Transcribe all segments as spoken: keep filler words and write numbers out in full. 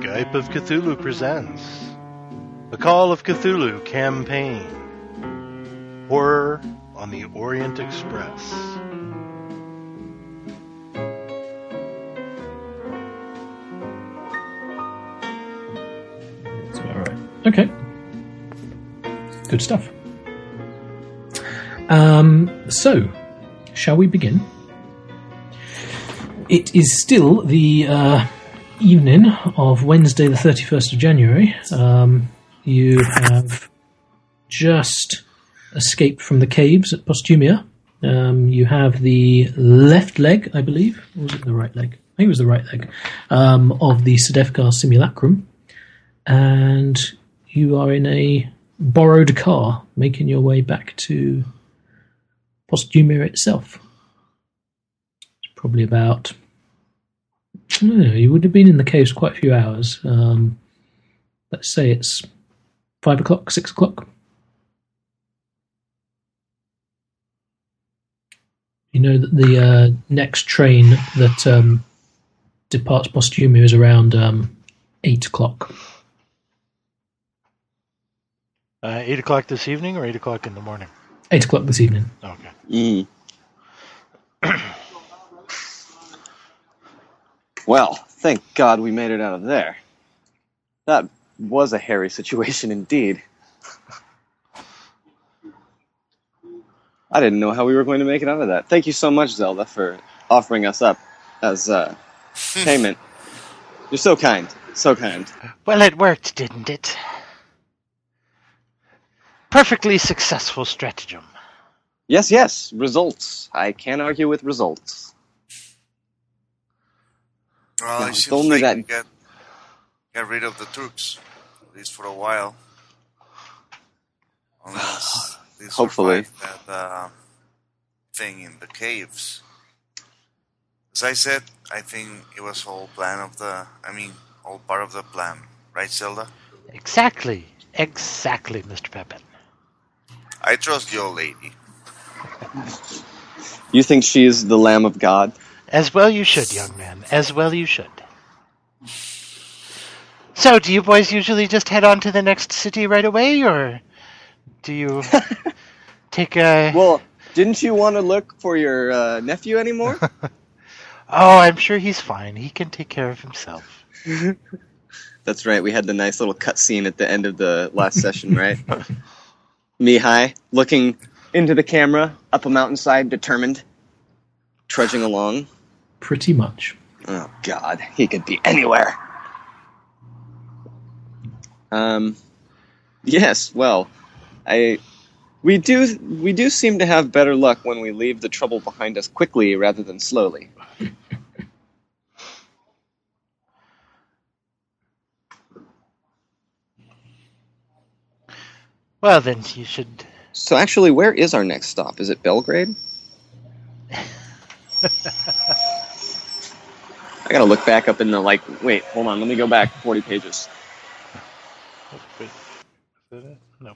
Skype of Cthulhu presents The Call of Cthulhu Campaign, Horror on the Orient Express. Alright, okay. Good stuff. Um, so, shall we begin? It is still the uh, evening of Wednesday the thirty-first of January. Um, you have just escaped from the caves at Postumia. Um, you have the left leg, I believe. Or was it the right leg? I think it was the right leg um, of the Sedefkar Simulacrum. And you are in a borrowed car making your way back to Postumia itself. Probably about, I don't know, you would have been in the caves quite a few hours. Um, let's say it's five o'clock, six o'clock. You know that the uh, next train that um, departs Postumia is around um, eight o'clock. Uh, eight o'clock this evening or eight o'clock in the morning? Eight o'clock this evening. Okay. Mm. Well, thank God we made it out of there. That was a hairy situation indeed. I didn't know how we were going to make it out of that. Thank you so much, Zelda, for offering us up as uh, payment. You're so kind, so kind. Well, it worked, didn't it? Perfectly successful stratagem. Yes, yes, results. I can't argue with results. Well, yeah, it seems told me like we get, get rid of the Turks, at least for a while. Unless they hopefully that uh, thing in the caves. As I said, I think it was all plan of the, I mean, all part of the plan. Right, Zelda? Exactly. Exactly, Mister Pepin. I trust the old lady. You think she is the Lamb of God? As well you should, young man. As well you should. So, do you boys usually just head on to the next city right away, or do you take a... Well, didn't you want to look for your uh, nephew anymore? Oh, I'm sure he's fine. He can take care of himself. That's right. We had the nice little cutscene at the end of the last session, right? Mihai, looking into the camera, up a mountainside, determined, trudging along. Pretty much. Oh, God. He could be anywhere. Um, yes, well, I, we do, we do seem to have better luck when we leave the trouble behind us quickly rather than slowly. Well, then you should... So actually, where is our next stop? Is it Belgrade? I gotta look back up in the, like, wait, hold on, let me go back forty pages. No.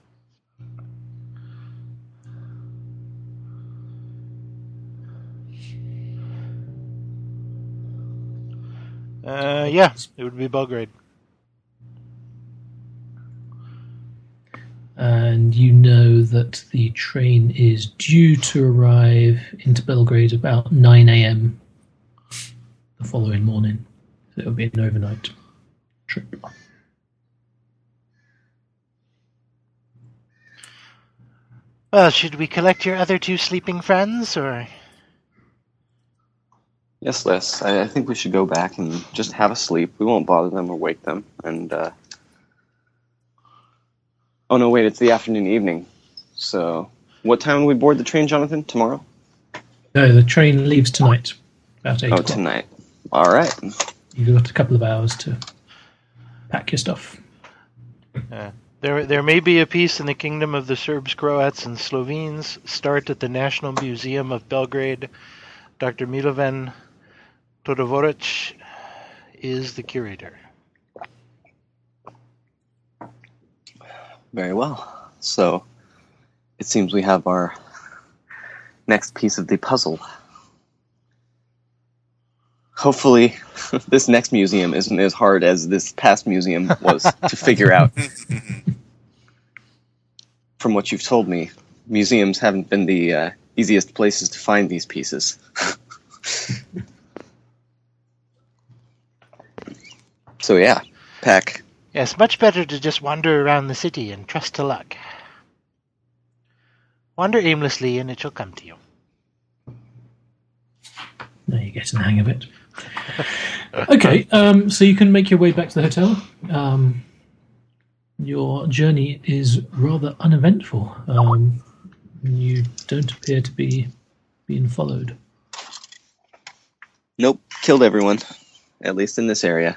Uh, yeah, it would be Belgrade. And you know that the train is due to arrive into Belgrade about nine a.m. the following morning. So it'll be an overnight trip. Well, should we collect your other two sleeping friends, or...? Yes, Les. I, I think we should go back and just have a sleep. We won't bother them or wake them, and... Uh... Oh, no, wait, it's the afternoon evening. So, what time will we board the train, Jonathan? Tomorrow? No, the train leaves tonight, about eight o'clock. Oh, tonight. All right. You've got a couple of hours to pack your stuff. Uh, there there may be a piece in the Kingdom of the Serbs, Croats, and Slovenes. Start at the National Museum of Belgrade. Doctor Milovan Todovoric is the curator. Very well. So, it seems we have our next piece of the puzzle. hopefully this next museum isn't as hard as this past museum was to figure out. From what you've told me, museums haven't been the uh, easiest places to find these pieces. So yeah, pack. Yeah, it's much better to just wander around the city and trust to luck. Wander aimlessly and it shall come to you. There you get in the hang of it. Okay, um, so you can make your way back to the hotel. Um, your journey is rather uneventful. Um, you don't appear to be being followed. Nope, killed everyone, at least in this area.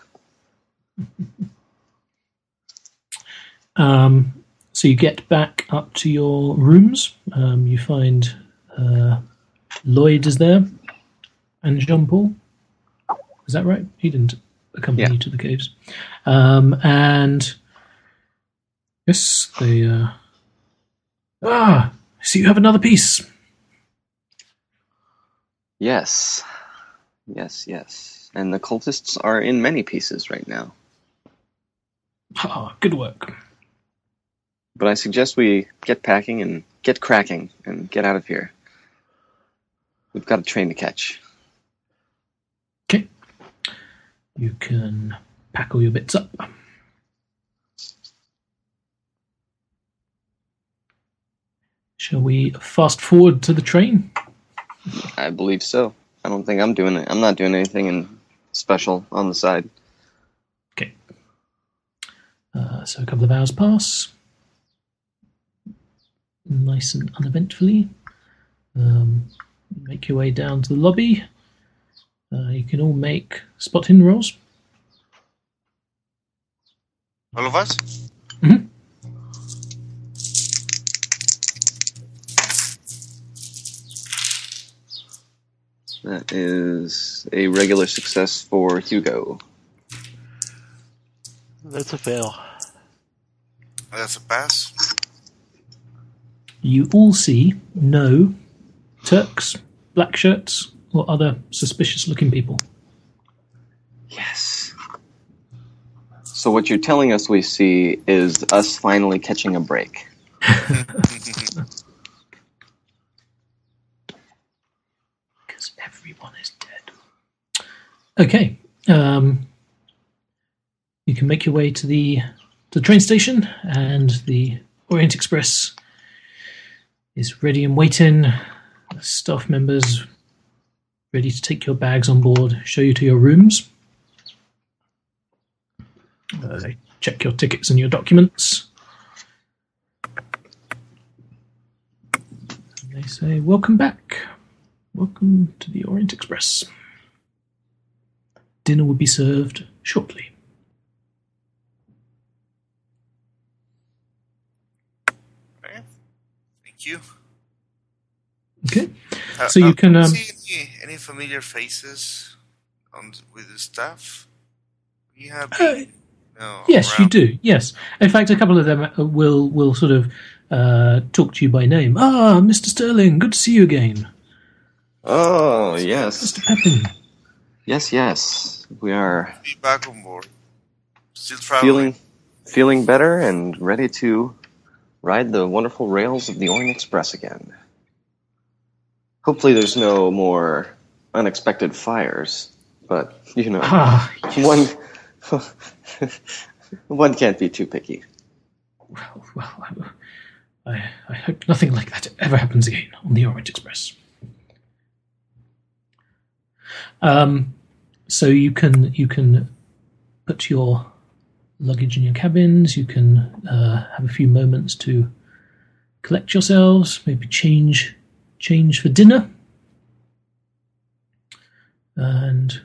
um, so you get back up to your rooms. Um, you find uh, Lloyd is there. And Jean-Paul, is that right? He didn't accompany yeah. you to the caves. Um, and yes, they. Uh, ah, I see you have another piece. Yes, yes, yes. And the cultists are in many pieces right now. Ah, good work. But I suggest we get packing and get cracking and get out of here. We've got a train to catch. You can pack all your bits up. Shall we fast forward to the train? I believe so. I don't think I'm doing it. I'm not doing anything in special on the side. Okay. Uh, so a couple of hours pass. Nice and uneventfully. Um, make your way down to the lobby. Uh, you can all make spot hidden rolls. All of us? Mm-hmm. That is a regular success for Hugo. That's a fail. That's a pass. You all see no Turks, black shirts, or other suspicious-looking people. Yes. So what you're telling us we see is us finally catching a break. Because everyone is dead. Okay. Um, you can make your way to the, to the train station, and the Orient Express is ready and waiting. Staff members ready to take your bags on board, show you to your rooms. Uh, they check your tickets and your documents. And they say, welcome back. Welcome to the Orient Express. Dinner will be served shortly. Thank you. Okay, uh, so you uh, can. Um, see any, any familiar faces on with the staff? We have. Uh, no, yes, around. You do. Yes, in fact, a couple of them will will sort of uh, talk to you by name. Ah, Mister Sterling, good to see you again. Oh yes, Mister Pepin. Yes, yes, we are. Be back on board. Still traveling. Feeling, feeling better and ready to ride the wonderful rails of the Orient Express again. Hopefully there's no more unexpected fires, but, you know, ah, yes. one one can't be too picky. Well, well, I, I hope nothing like that ever happens again on the Orient Express. Um, so you can you can put your luggage in your cabins, you can uh, have a few moments to collect yourselves, maybe change... change for dinner and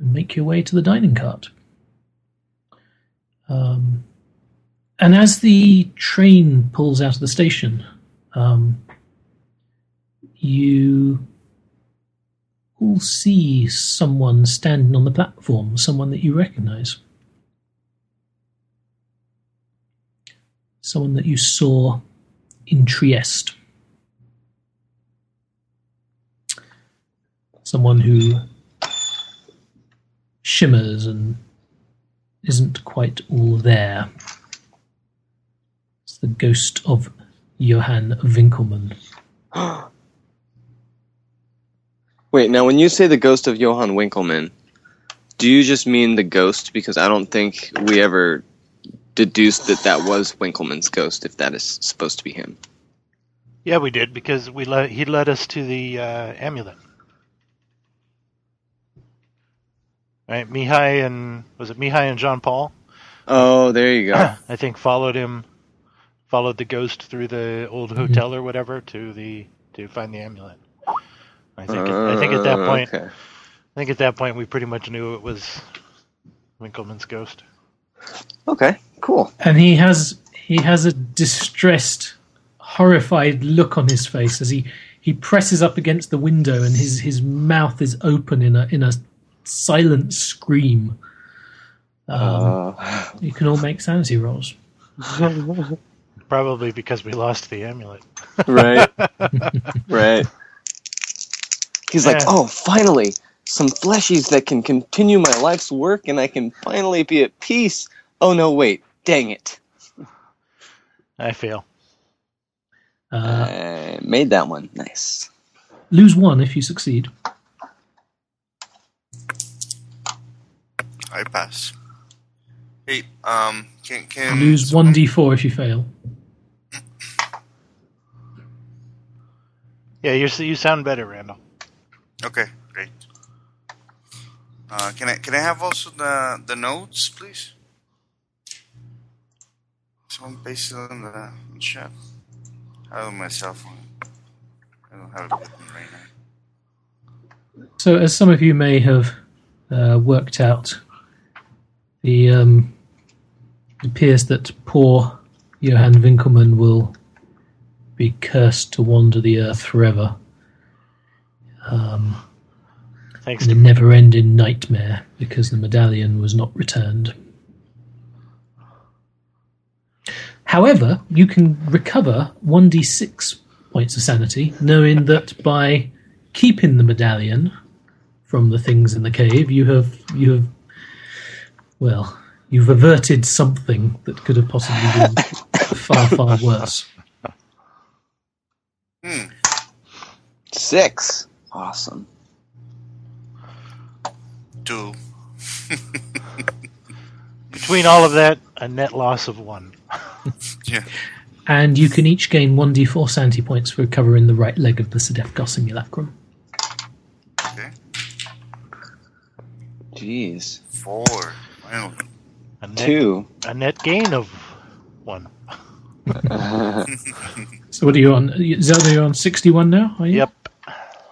make your way to the dining cart. Um, and as the train pulls out of the station, um, you all see someone standing on the platform, someone that you recognize. Someone that you saw in Trieste. Someone who shimmers and isn't quite all there. It's the ghost of Johann Winckelmann. Wait, now when you say the ghost of Johann Winckelmann, do you just mean the ghost? Because I don't think we ever deduced that that was Winckelmann's ghost, if that is supposed to be him. Yeah, we did, because we le- he led us to the uh, amulet. Right, Mihai and... Was it Mihai and Jean Paul? Oh, there you go. I think followed him, followed the ghost through the old hotel mm-hmm. or whatever to the to find the amulet. I think uh, it, I think at that point... Okay. I think at that point we pretty much knew it was Winckelmann's ghost. Okay, cool. And he has he has a distressed, horrified look on his face as he, he presses up against the window and his, his mouth is open in a in a silent scream. Um, uh. You can all make sanity rolls. Probably because we lost the amulet. Right. Right. He's yeah. like, oh, finally. Some fleshies that can continue my life's work and I can finally be at peace. Oh, no, wait. Dang it. I fail. Uh, I made that one. Nice. Lose one if you succeed. I pass. Hey, um, can... can lose one d four if you fail. Yeah, you're, you sound better, Randall. Okay, great. Uh, can I can I have also the the notes, please? Someone paste it in the chat. I have my cell phone. I don't have it with me right now. So, as some of you may have uh, worked out, the um, it appears that poor Johann Winckelmann will be cursed to wander the earth forever. Um. Thanks. A never-ending nightmare because the medallion was not returned. However, you can recover one d six points of sanity, knowing that by keeping the medallion from the things in the cave, you have you have well, you've averted something that could have possibly been far, far worse. Hmm. Six. Awesome. Two. Between all of that, a net loss of one. Yeah. And you can each gain one d four sanity points for covering the right leg of the Sedefkar Simulacrum. Okay. Jeez. Four. Wow. A net, Two. A net gain of one. uh. So what are you on? Zelda, you're on sixty-one now, are you? Yep.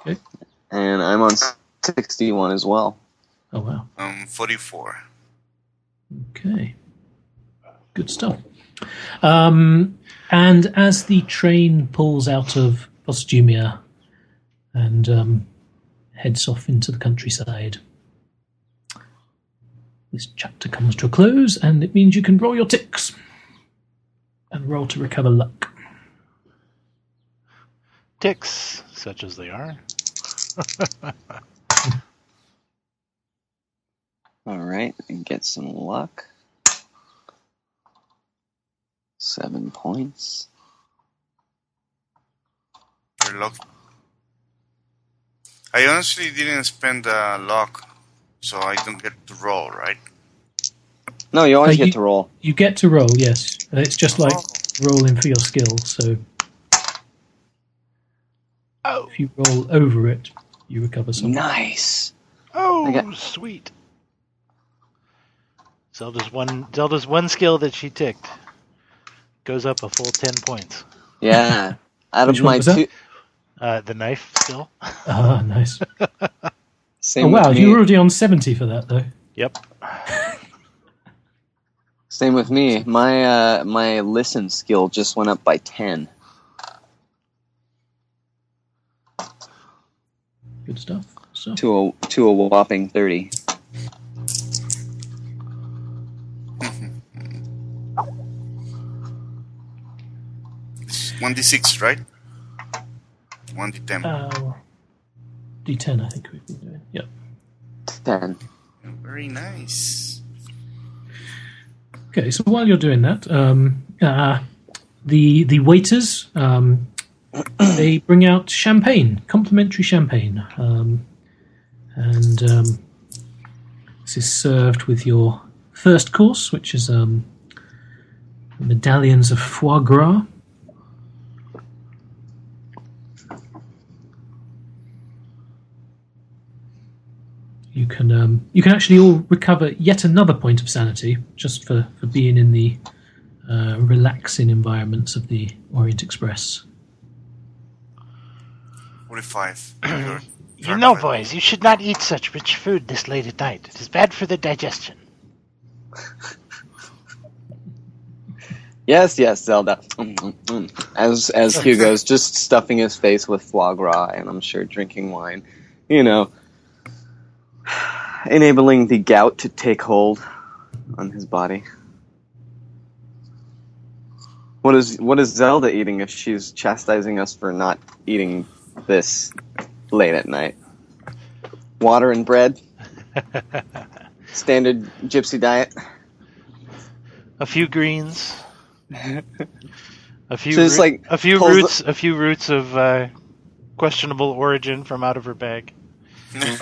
Okay. And I'm on sixty-one as well. Oh, wow. Um, forty-four. Okay. Good stuff. Um, and as the train pulls out of Postumia and um, heads off into the countryside, this chapter comes to a close, and it means you can roll your ticks and roll to recover luck. Ticks, such as they are. All right, and get some luck. Seven points. You're lucky. I honestly didn't spend uh, luck, so I don't get to roll, right? No, you always uh, you, get to roll. You get to roll, yes. It's just like rolling for your skill, so... Oh. If you roll over it, you recover something. Nice! Oh, got- sweet. Zelda's one Zelda's one skill that she ticked goes up a full ten points. Yeah. Out of my two uh, the knife skill. Ah, uh, nice. Same oh wow, you were already on seventy for that though. Yep. Same with me. My uh, my listen skill just went up by ten. Good stuff. So. To a to a whopping thirty. one d six, right? one d ten. Uh, d ten, I think we've been doing. Yep. ten. Very nice. Okay, so while you're doing that, um, uh, the the waiters um, they bring out champagne, complimentary champagne, um, and um, this is served with your first course, which is um, medallions of foie gras. You can um, you can actually all recover yet another point of sanity just for, for being in the uh, relaxing environments of the Orient Express. forty-five You know, boys, you should not eat such rich food this late at night. It is bad for the digestion. Yes, yes, Zelda. As as Hugo's just stuffing his face with foie gras and I'm sure drinking wine, you know, enabling the gout to take hold on his body. What is what is Zelda eating if she's chastising us for not eating this late at night? Water and bread? Standard gypsy diet? A few greens. a few so it's ro- like a few roots the- a few roots of uh, questionable origin from out of her bag.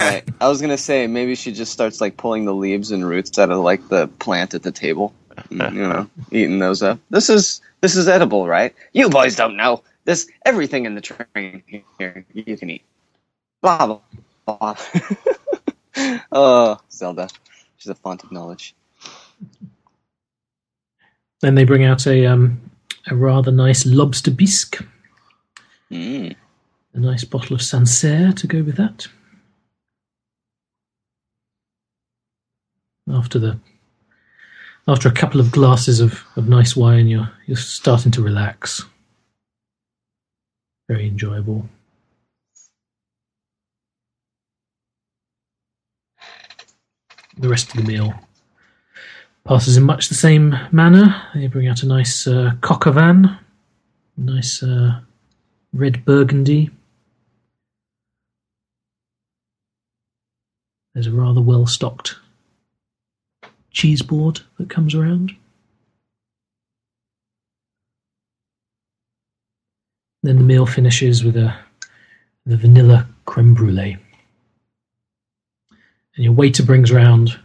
Right. I was gonna say maybe she just starts like pulling the leaves and roots out of like the plant at the table, and, you know, eating those up. This is this is edible, right? You boys don't know this. Everything in the train here you can eat. Blah blah blah. Oh, Zelda, she's a font of knowledge. Then they bring out a um a rather nice lobster bisque, mm. a nice bottle of Sancerre to go with that. After the, after a couple of glasses of, of nice wine, you're you're starting to relax. Very enjoyable. The rest of the meal passes in much the same manner. They bring out a nice uh, coq au vin, nice uh, red burgundy. There's a rather well stocked cheese board that comes around. Then the meal finishes with a the vanilla creme brulee, and your waiter brings round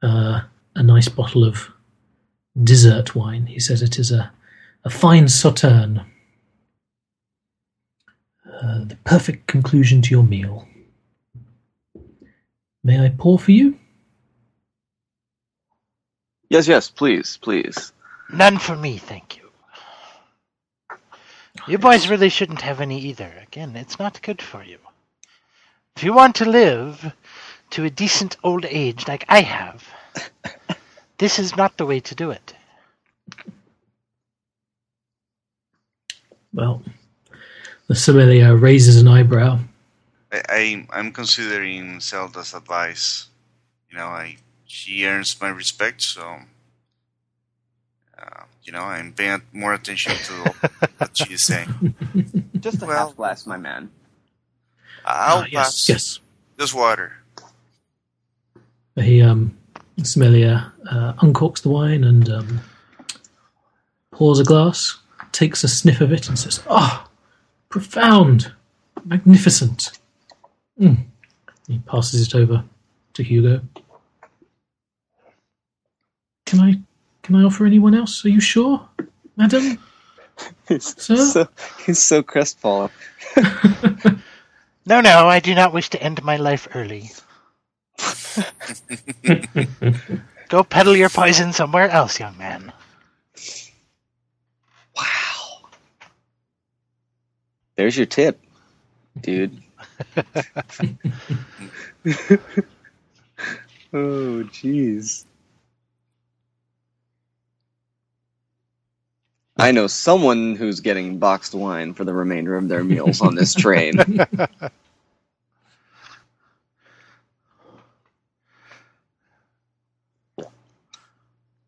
uh, a nice bottle of dessert wine. He says it is a a fine sauterne, uh, the perfect conclusion to your meal. May I pour for you? Yes, yes, please, please. None for me, thank you. You boys really shouldn't have any either. Again, it's not good for you. If you want to live to a decent old age like I have, this is not the way to do it. Well, the sommelier raises an eyebrow. I, I, I'm considering Zelda's advice. You know, I... She earns my respect, so uh, you know I'm paying more attention to what she is saying. Just a well, half glass, my man. I'll uh, yes, pass. Yes, just water. He um, sommelier uh, uncorks the wine and um, pours a glass, takes a sniff of it, and says, "Ah, oh, profound, magnificent." Mm. He passes it over to Hugo. Can I can I offer anyone else? Are you sure, madam? He's, Sir? So, he's so crestfallen. No, no, I do not wish to end my life early. Go peddle your poison somewhere else, young man. Wow. There's your tip, dude. Oh, jeez. I know someone who's getting boxed wine for the remainder of their meals on this train.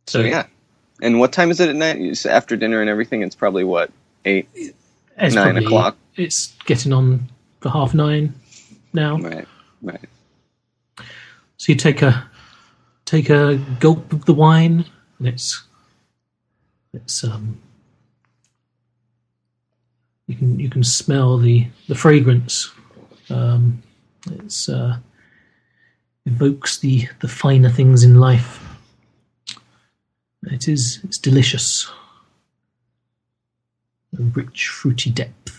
So, yeah. And what time is it at night? It's after dinner and everything, it's probably, what, eight, it's nine probably, o'clock? It's getting on for half nine now. Right, right. So you take a take a gulp of the wine, and it's it's um you can you can smell the the fragrance. Um, it's uh, evokes the the finer things in life. It is it's delicious. A rich, fruity depth.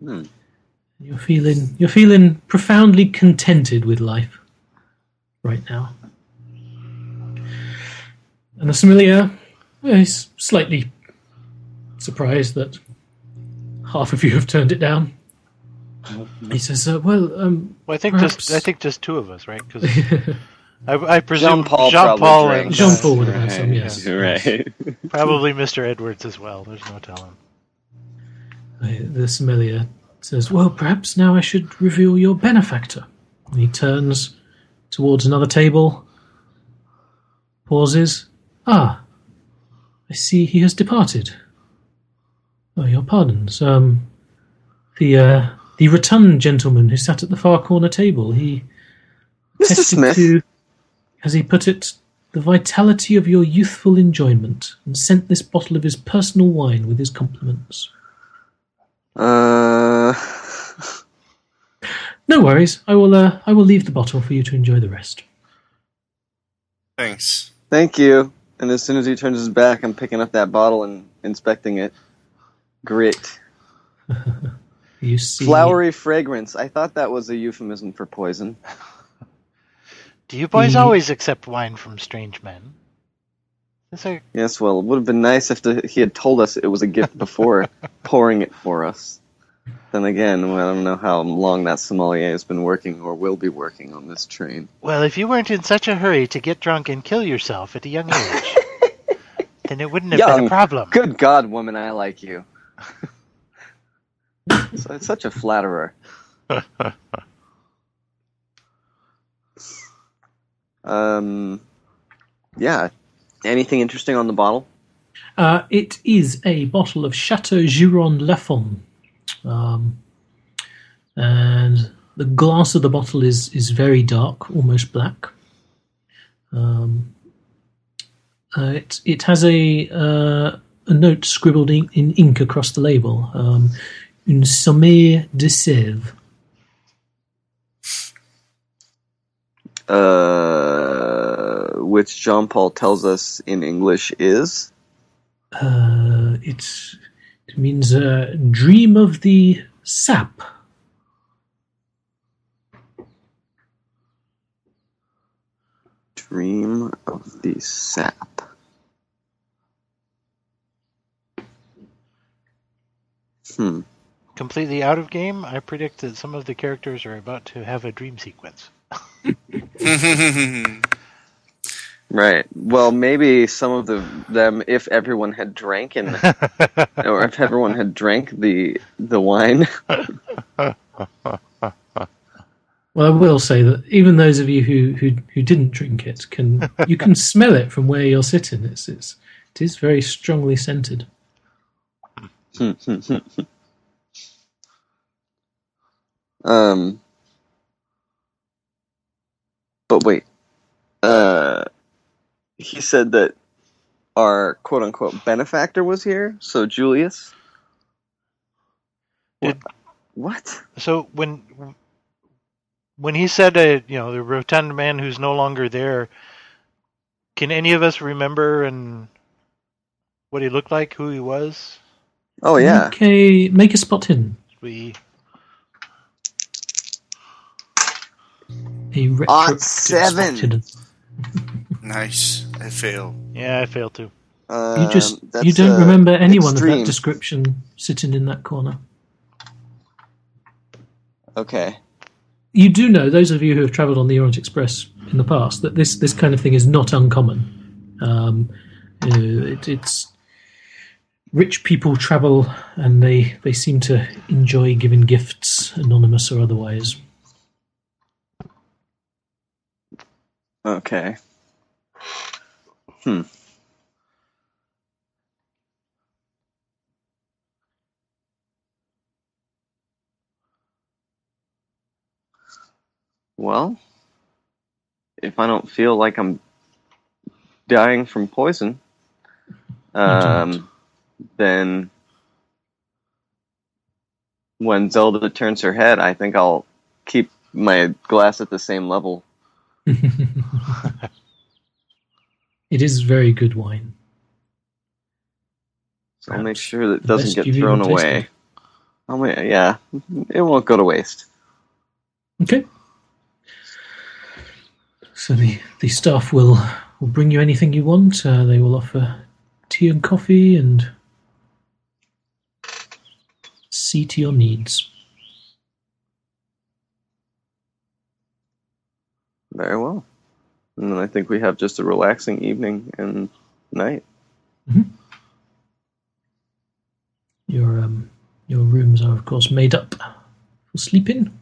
Hmm. You're feeling you're feeling profoundly contented with life right now. And the sommelier is slightly surprised that half of you have turned it down. He says, uh, "Well, um, well, I think perhaps... just I think just two of us, right? Because I, I presume Jean-Paul, Jean-Paul and Jean-Paul would have right. had some, yes, yeah. right? Probably Mister Edwards as well. There's no telling." The sommelier says, "Well, perhaps now I should reveal your benefactor." And he turns towards another table, pauses. "Ah, I see he has departed. Oh, your pardons. Um, the uh, the rotund gentleman who sat at the far corner table. He, Mister Smith, to, as he put it, the vitality of your youthful enjoyment, and sent this bottle of his personal wine with his compliments." Uh. No worries. I will. Uh, I will leave the bottle for you to enjoy the rest. Thanks. Thank you. And as soon as he turns his back, I'm picking up that bottle and inspecting it. Grit. You see, flowery fragrance. I thought that was a euphemism for poison. Do you boys mm. always accept wine from strange men? There... Yes, well, it would have been nice if the, he had told us it was a gift before pouring it for us. Then again, well, I don't know how long that sommelier has been working or will be working on this train. Well, if you weren't in such a hurry to get drunk and kill yourself at a young age, then it wouldn't have young. been a problem. Good God, woman, I like you. So it's such a flatterer. um, yeah. Anything interesting on the bottle? Uh, it is a bottle of Chateau Giron Lafon. Um, and the glass of the bottle is, is very dark, almost black. Um, uh, it it has a uh, a note scribbled in, in ink across the label. Um, Une sommée de sève. Uh, which Jean-Paul tells us in English is? Uh, it's... It means uh, dream of the sap. Dream of the sap. Hmm. Completely out of game, I predict that some of the characters are about to have a dream sequence. Right. Well, maybe some of the, them, if everyone had drank and, or if everyone had drank the the wine. Well, I will say that even those of you who, who, who didn't drink it can you can smell it from where you're sitting. It's it's it is very strongly scented. um. But wait. Uh. He said that our quote-unquote benefactor was here, so Julius. Did, what? So when when he said, uh, you know, the rotund man who's no longer there, can any of us remember and what he looked like, who he was? Oh, yeah. Okay, make a spot hidden. We... A retro- on seven! Nice. I fail. Yeah, I fail too. Um, you just you don't uh, remember anyone extreme. of that description sitting in that corner. Okay. You do know, those of you who have travelled on the Orient Express in the past, that this, this kind of thing is not uncommon. Um, you know, it, it's rich people travel and they, they seem to enjoy giving gifts, anonymous or otherwise. Okay. Hmm. Well, if I don't feel like I'm dying from poison, um, then when Zelda turns her head, I think I'll keep my glass at the same level. It is very good wine. So I'll make sure that it doesn't get thrown away. I'll make, yeah, it won't go to waste. Okay. So the, the staff will, will bring you anything you want. Uh, they will offer tea and coffee and see to your needs. Very well. And then I think we have just a relaxing evening and night. Mm-hmm. Your um, your rooms are, of course, made up for sleeping.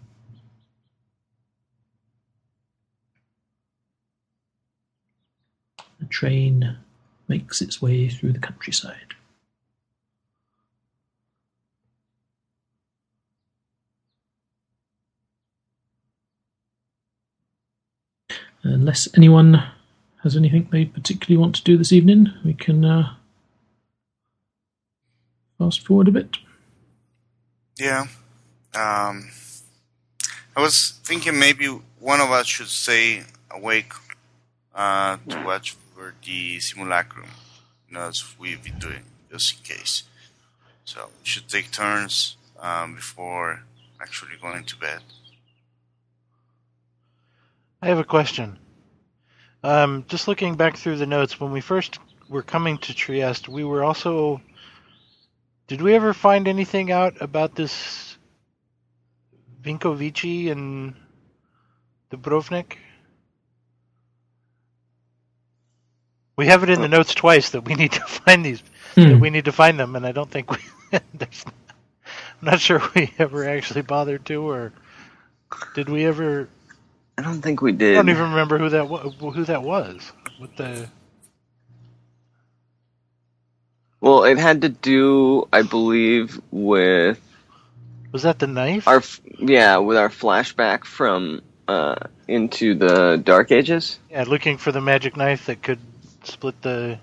The train makes its way through the countryside. Unless anyone has anything they particularly want to do this evening, we can uh, fast forward a bit. Yeah. Um, I was thinking maybe one of us should stay awake uh, to watch for the simulacrum. You know, that's what we've been doing, just in case. So we should take turns um, before actually going to bed. I have a question. Um, just looking back through the notes, when we first were coming to Trieste, we were also... Did we ever find anything out about this Vinkovici and Dubrovnik? We have it in the notes twice that we need to find these. Mm. That we need to find them, and I don't think we... there's, I'm not sure we ever actually bothered to, or did we ever... I don't think we did. I don't even remember who that was. Who that was? What the? Well, it had to do, I believe, with. Was that the knife? Our yeah, with our flashback from uh, into the Dark Ages. Yeah, looking for the magic knife that could split the.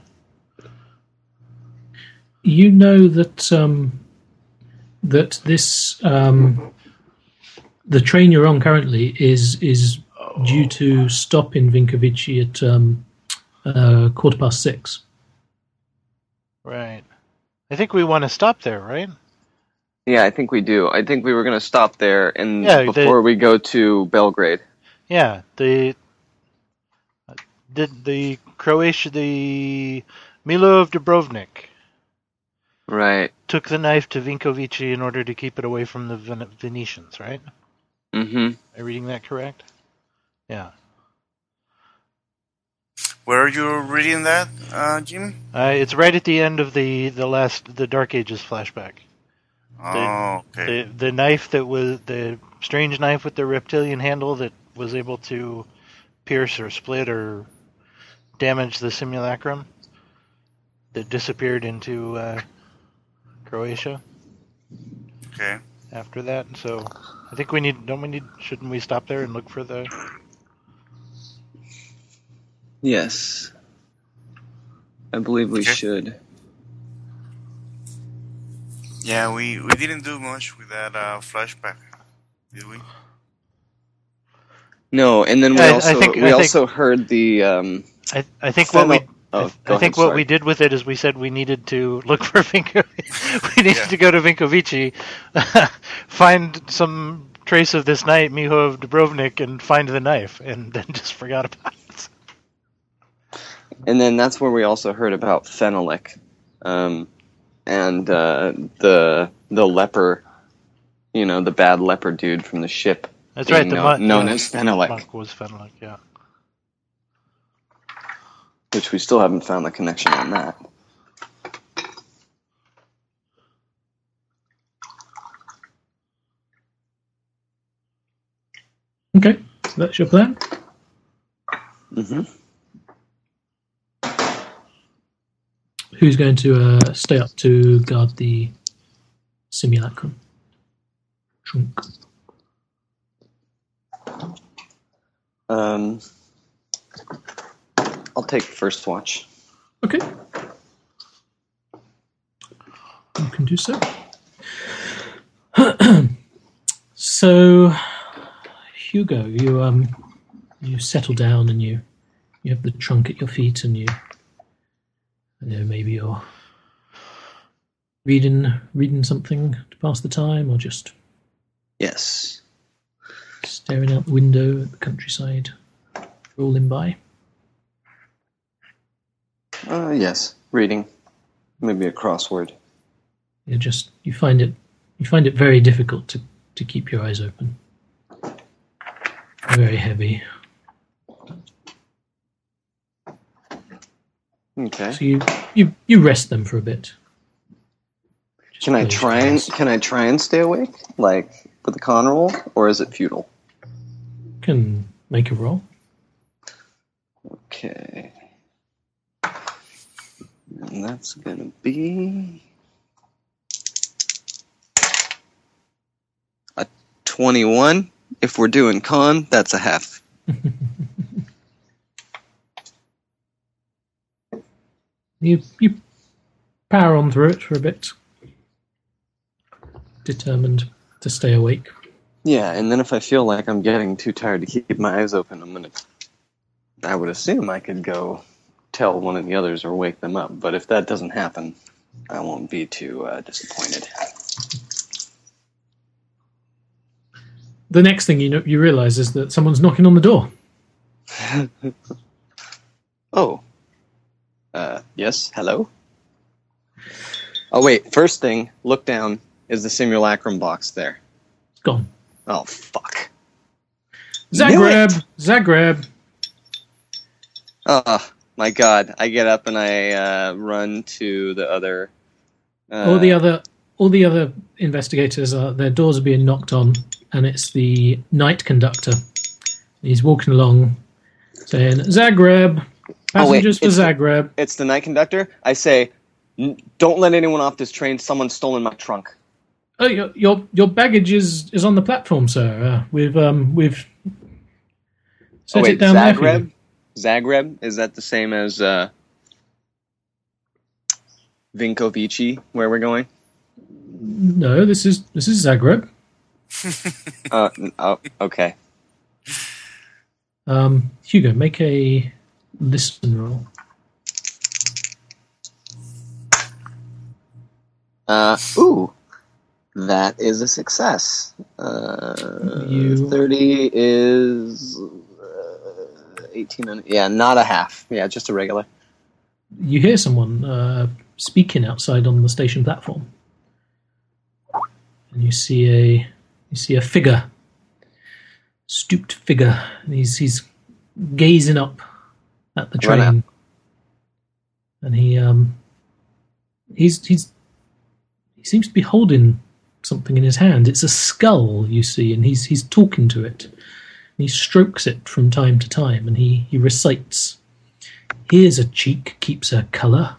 You know that um, that this um, the train you're on currently is is. Due to stop in Vinkovici at um, uh, quarter past six. Right. I think we want to stop there, right? Yeah, I think we do. I think we were going to stop there and yeah, before the, we go to Belgrade. Yeah, the the, the Croatia, the Miho of Dubrovnik. Right. Took the knife to Vinkovici in order to keep it away from the Ven- Venetians, right? Mm-hmm. Am I reading that correct? Yeah. Where are you reading that, uh, Jim? Uh, it's right at the end of the, the last the Dark Ages flashback. Oh, the, okay. The, the knife that was the strange knife with the reptilian handle that was able to pierce or split or damage the simulacrum that disappeared into uh, Croatia. Okay. After that, so I think we need. Don't we need? Shouldn't we stop there and look for the? Yes. I believe we okay. should. Yeah, we, we didn't do much with that uh, flashback, did we? No, and then we I, also I think, we I also think, heard the. Um, I I think fennel- what we oh, I, th- I think ahead, what we did with it is we said we needed to look for Vinkovici. we needed yeah. to go to Vinkovici, find some trace of this knife, Miho of Dubrovnik, and find the knife, and then just forgot about it. And then that's where we also heard about Fenelik, um, and uh, the the leper, you know, the bad leper dude from the ship. That's right, the know, monk, known yeah, as Fenelik. The monk was Fenelik, yeah. Which we still haven't found the connection on that. Okay, so that's your plan? Mm-hmm. Who's going to uh, stay up to guard the simulacrum? Trunk. Um, I'll take first watch. Okay. You can do so. So, Hugo, you um, you settle down and you you have the trunk at your feet and you, I don't know, maybe you're reading reading something to pass the time, or just yes, staring out the window at the countryside rolling by. Uh, yes, reading, maybe a crossword. You just you find it you find it very difficult to, to keep your eyes open. Very heavy. Okay. So you, you, you rest them for a bit. Just can I try and can I try and stay awake, like with a con roll, or is it futile? You can make a roll. Okay. And that's gonna be a twenty-one. If we're doing con, that's a half. you you power on through it for a bit, determined to stay awake. Yeah, and then if I feel like I'm getting too tired to keep my eyes open, I'm gonna. I would assume I could go tell one of the others or wake them up, but if that doesn't happen, I won't be too uh, disappointed. The next thing you know, you realize is that someone's knocking on the door. oh. Uh, yes, hello? Oh, wait, first thing, look down, is the simulacrum box there? It's gone. Oh, fuck. Zagreb! Zagreb! Ah, oh, my God. I get up and I uh, run to the other... Uh, all the other all the other investigators, are, their doors are being knocked on. And it's the night conductor. He's walking along, saying, Zagreb, passengers oh, wait, for Zagreb. The, it's the night conductor? I say, don't let anyone off this train. Someone's stolen my trunk. Oh, your your, your baggage is, is on the platform, sir. Uh, we've um, we've set oh, wait, it down Zagreb? There for you. Zagreb? Is that the same as uh, Vinkovici, where we're going? No, this is this is Zagreb. uh, oh, okay. Um, Hugo, make a listen roll. Uh, ooh, that is a success. Uh, you... thirty is uh, eighteen. And, yeah, not a half. Yeah, just a regular. You hear someone uh, speaking outside on the station platform, and you see a. You see a figure, stooped figure. And he's he's gazing up at the train, and he um he's he's he seems to be holding something in his hand. It's a skull, you see, and he's he's talking to it. And he strokes it from time to time, and he he recites, "Here's a cheek keeps her colour.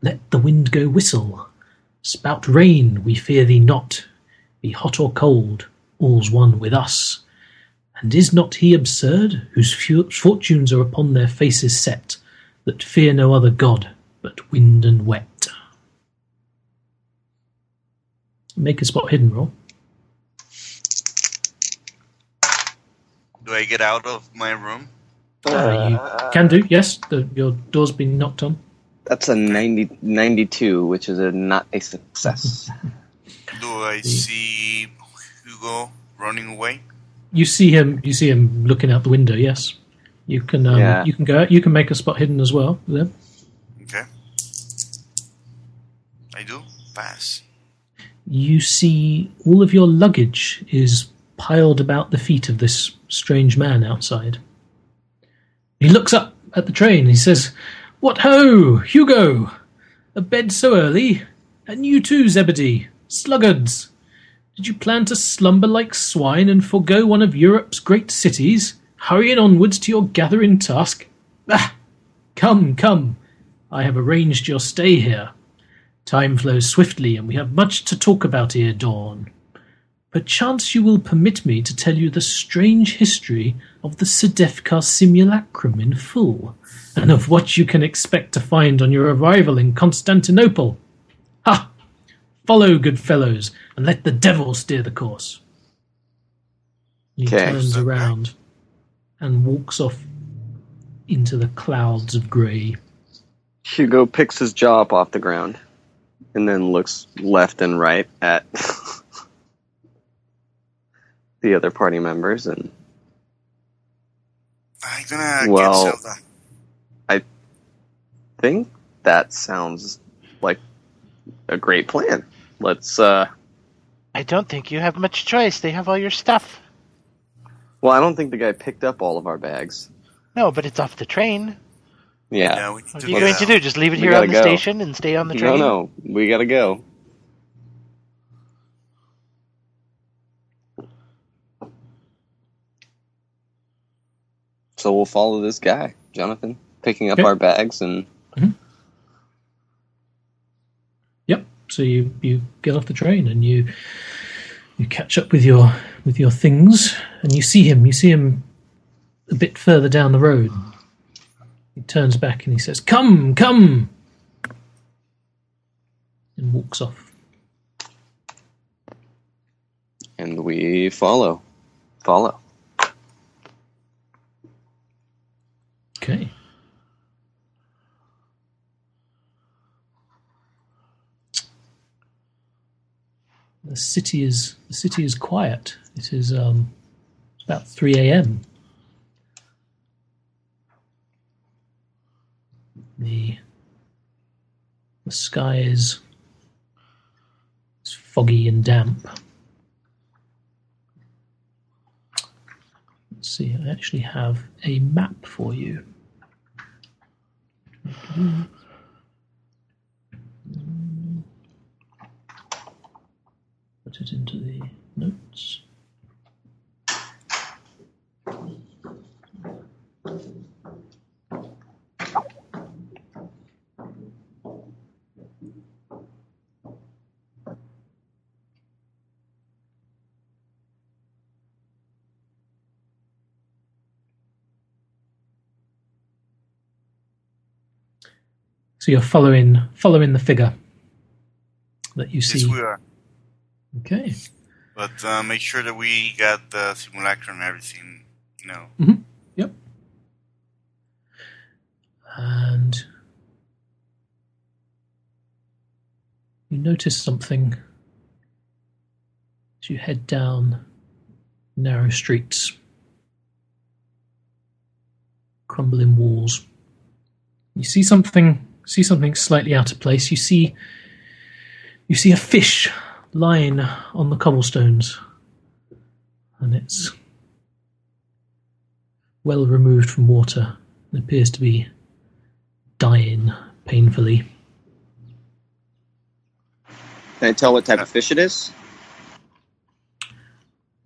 Let the wind go whistle. Spout rain, we fear thee not. Be hot or cold." All's one with us. And is not he absurd, whose fu- fortunes are upon their faces set, that fear no other god but wind and wet? Make a spot hidden roll. Do I get out of my room? Uh, you can do, yes. The, your door's been knocked on. That's a ninety, ninety-two, which is a not a success. Do I see Hugo running away? You see him. You see him looking out the window. Yes, you can. Um, yeah. You can go. You can make a spot hidden as well. Then. Okay. I do pass. You see, all of your luggage is piled about the feet of this strange man outside. He looks up at the train. He says, "What ho, Hugo! A bed so early, and you too, Zebedee. Sluggards! Did you plan to slumber like swine and forego one of Europe's great cities, hurrying onwards to your gathering task? Ah! Come, come! I have arranged your stay here. Time flows swiftly, and we have much to talk about ere dawn. Perchance you will permit me to tell you the strange history of the Sedefkar Simulacrum in full, and of what you can expect to find on your arrival in Constantinople. Ha! Follow, good fellows, and let the devil steer the course. He okay. turns around and walks off into the clouds of grey. Hugo picks his jaw up off the ground and then looks left and right at the other party members. And I'm gonna well, get Zelda. I think that sounds like a great plan. Let's, uh... I don't think you have much choice. They have all your stuff. Well, I don't think the guy picked up all of our bags. No, but it's off the train. Yeah. No, what are you going to do? Just leave it here on the go. station and stay on the train? No, no. We gotta go. So we'll follow this guy, Jonathan, picking up okay. our bags and... Mm-hmm. Yep. So you, you get off the train and you you catch up with your with your things, and you see him. You see him a bit further down the road. He turns back and he says, "Come, come!" and walks off. And we follow. Follow. Okay. The city is the city is quiet. It is um, about three a.m. The, the sky is, is foggy and damp. Let's see, I actually have a map for you. Put it into the notes. So you're following following the figure that you see. Yes, we are. Okay. But uh, make sure that we got the simulacrum and everything, you know. Mm-hmm. Yep. And you notice something as you head down narrow streets, crumbling walls. You see something... See something slightly out of place. You see, you see a fish lying on the cobblestones, and it's well removed from water. It appears to be dying painfully. Can I tell what type of fish it is?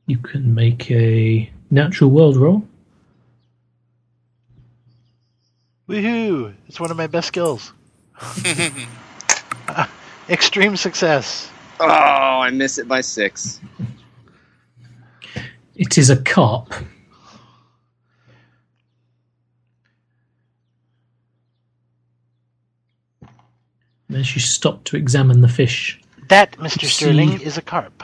You can make a natural world roll. Woohoo! It's one of my best skills. uh, extreme success. Oh, I miss it by six. It is a carp. And as you stop to examine the fish... That, Mister Sterling, see... is a carp.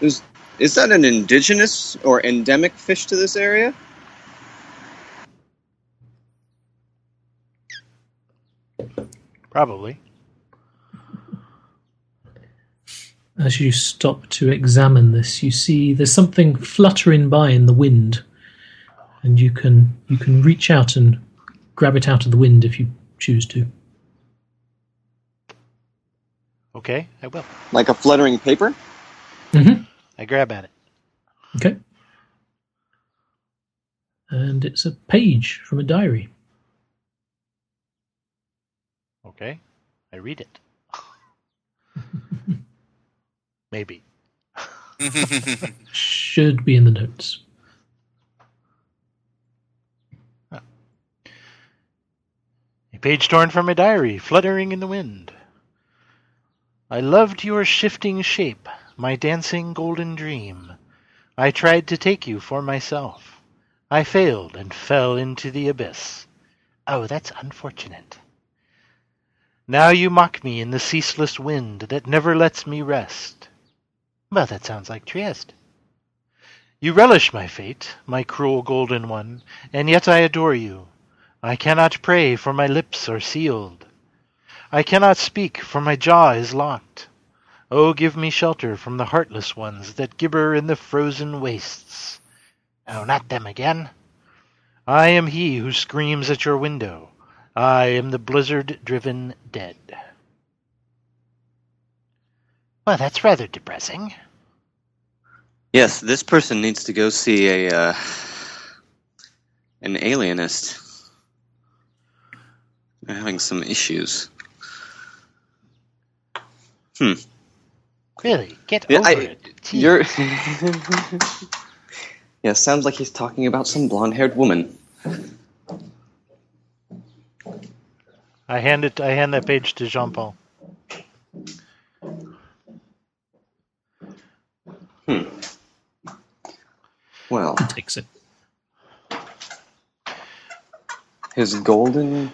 is, is that an indigenous or endemic fish to this area? Probably. As you stop to examine this, you see there's something fluttering by in the wind, and you can you can reach out and grab it out of the wind if you choose to. Okay, I will. Like a fluttering paper? Mm-hmm. I grab at it. Okay. And it's a page from a diary. Okay, I read it. Maybe. Should be in the notes. Huh. A page torn from a diary, fluttering in the wind. I loved your shifting shape, my dancing golden dream. I tried to take you for myself. I failed and fell into the abyss. Oh, that's unfortunate. Now you mock me in the ceaseless wind that never lets me rest. Well, that sounds like Trieste. You relish my fate, my cruel golden one, and yet I adore you. I cannot pray, for my lips are sealed. I cannot speak, for my jaw is locked. Oh, give me shelter from the heartless ones that gibber in the frozen wastes. Oh, not them again. I am he who screams at your window. I am the blizzard-driven dead. Well, that's rather depressing. Yes, this person needs to go see a uh, an alienist. They're having some issues. Hmm. Really? Get yeah, over I, it. Jeez. You're yeah, sounds like he's talking about some blonde-haired woman. I hand it. I hand that page to Jean-Paul. Hmm. Well, he takes it. His golden.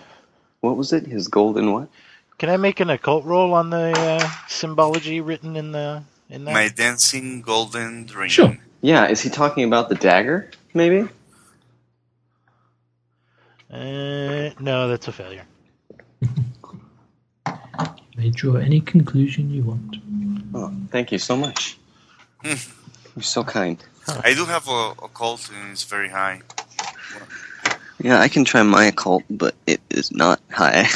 What was it? His golden what? Can I make an occult roll on the uh, symbology written in the in that? My dancing golden ring. Sure. Yeah, is he talking about the dagger? Maybe. Uh, no, that's a failure. You may draw any conclusion you want. Oh, thank you so much. Mm. You're so kind. Huh. I do have a occult, and it's very high. Yeah, I can try my occult, but it is not high.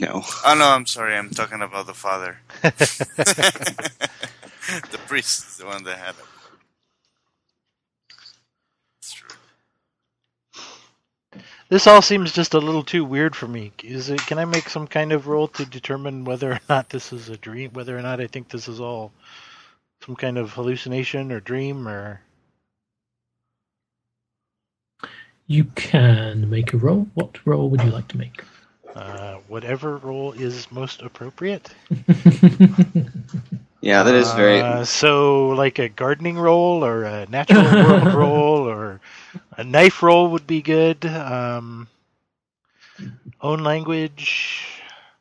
No. Oh, no, I'm sorry. I'm talking about the father. The priest is the one that had it. It's true. This all seems just a little too weird for me. Is it? Can I make some kind of roll to determine whether or not this is a dream? Whether or not I think this is all some kind of hallucination or dream or... You can make a roll. What roll would you like to make? Uh, whatever roll is most appropriate. Yeah, that is very... Uh, so, like a gardening roll or a natural world roll or a knife roll would be good. Um, own language.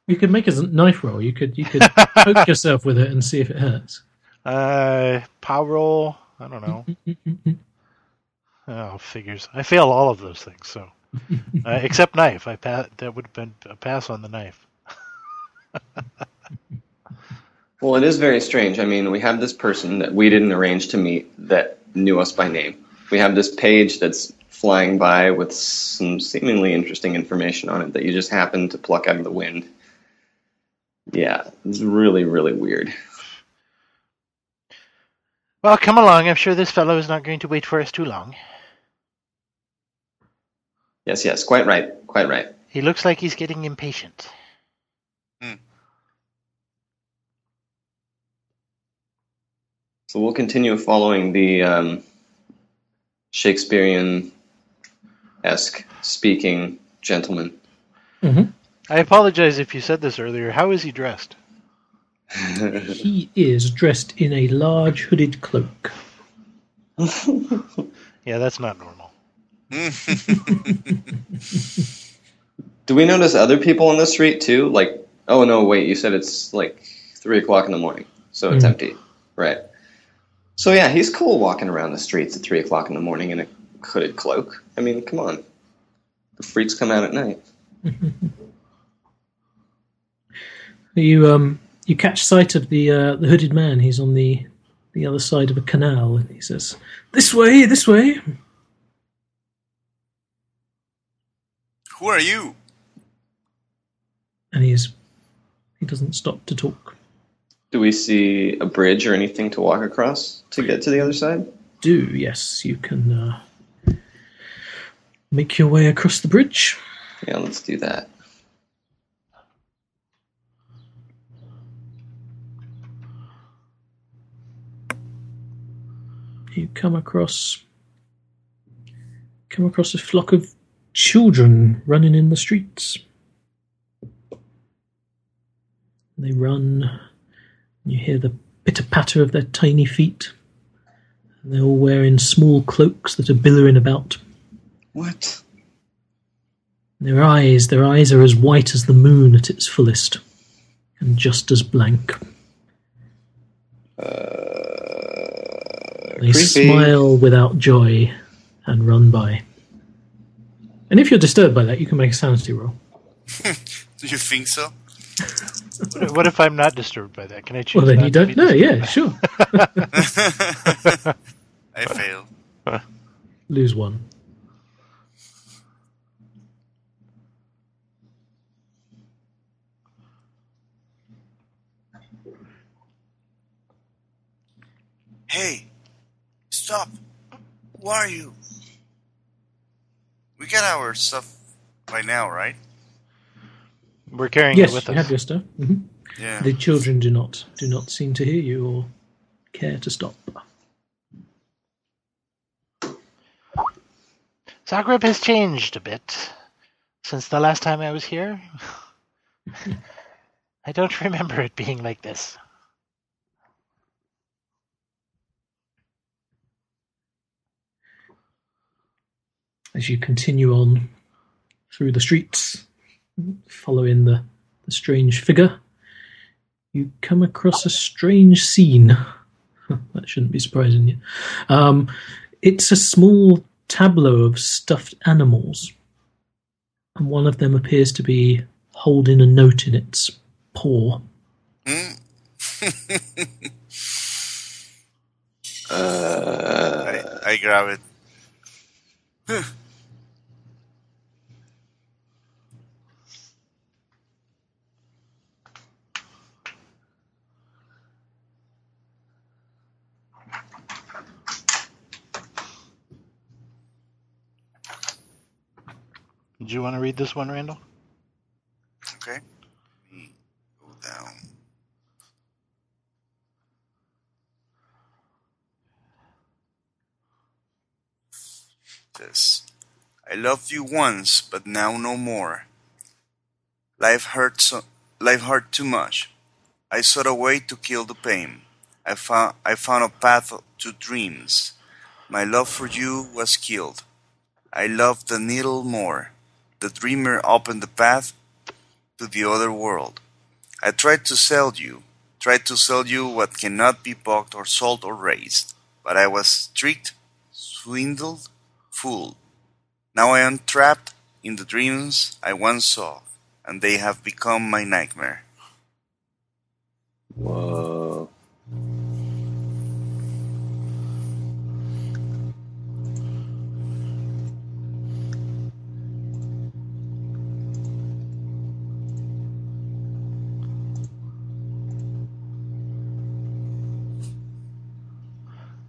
You could make a knife roll. You could you could poke yourself with it and see if it hurts. Uh, pow roll. I don't know. Oh, figures. I fail all of those things, so uh, except knife. I pa- that would have been a pass on the knife. Well, it is very strange. I mean, we have this person that we didn't arrange to meet that knew us by name. We have this page that's flying by with some seemingly interesting information on it that you just happen to pluck out of the wind. Yeah, it's really, really weird. Well, come along. I'm sure this fellow is not going to wait for us too long. Yes, yes, quite right, quite right. He looks like he's getting impatient. Mm. So we'll continue following the um, Shakespearean-esque speaking gentleman. Mm-hmm. I apologize if you said this earlier. How is he dressed? He is dressed in a large hooded cloak. Yeah, that's not normal. Do we notice other people on the street too? Like, oh no, wait, you said it's like three o'clock in the morning, so it's mm. empty. Right. So yeah, he's cool walking around the streets at three o'clock in the morning in a hooded cloak. I mean, come on. The freaks come out at night. You, um... You catch sight of the uh, the hooded man. He's on the the other side of a canal, and he says, "This way, this way." Who are you? And he is he doesn't stop to talk. Do we see a bridge or anything to walk across to get to the other side? Do yes, you can uh, make your way across the bridge. Yeah, let's do that. You come across come across a flock of children running in the streets. They run, and you hear the pitter-patter of their tiny feet They're all wearing small cloaks that are billowing about. What? Their eyes, their eyes are as white as the moon at its fullest, and just as blank. Uh, they creepy. Smile without joy and run by. And if you're disturbed by that, you can make a sanity roll. Do you think so? What if I'm not disturbed by that? Can I choose? Well, then you don't know. Yeah, sure. I fail. Lose one. Hey, stop! Who are you? We got our stuff by now, right? We're carrying yes, it with us. Yes, you have your stuff. Mm-hmm. Yeah. The children do not do not seem to hear you or care to stop. Zagreb has changed a bit since the last time I was here. I don't remember it being like this. As you continue on through the streets, following the, the strange figure, you come across a strange scene. That shouldn't be surprising you. Um, it's a small tableau of stuffed animals, and one of them appears to be holding a note in its paw. uh, I, I grab it. Do you want to read this one, Randall? Okay. Let me go down. This. I loved you once, but now no more. Life hurt so, life hurt too much. I sought a way to kill the pain. I found I found a path to dreams. My love for you was killed. I loved the needle more. The dreamer opened the path to the other world. I tried to sell you, tried to sell you what cannot be bought or sold or raised, but I was tricked, swindled, fooled. Now I am trapped in the dreams I once saw, and they have become my nightmare. Whoa.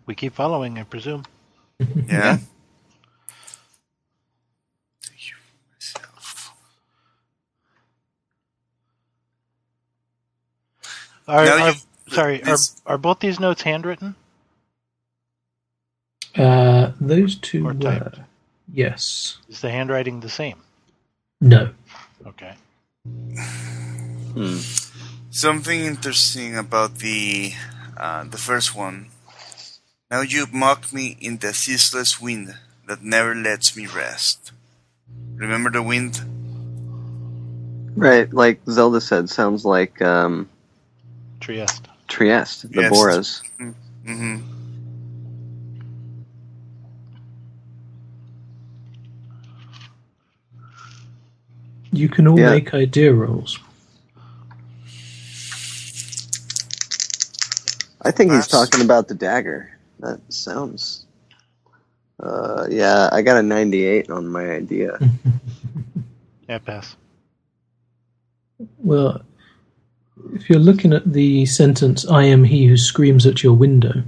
We keep following, I presume. Yeah. Thank you for myself. Are, no, are, you, sorry, are, are both these notes handwritten? Uh, those two or typed? Were. Yes. Is the handwriting the same? No. Okay. Hmm. Something interesting about the uh, the first one. Now you mock me in the ceaseless wind that never lets me rest. Remember the wind? Right, like Zelda said, sounds like um, Trieste. Trieste, the yes. Boras. Mm-hmm. You can all yeah. make idea rolls. I think he's That's... talking about the dagger. That sounds... Uh, yeah, I got a ninety-eight on my idea. Yeah, pass. Well, if you're looking at the sentence, I am he who screams at your window.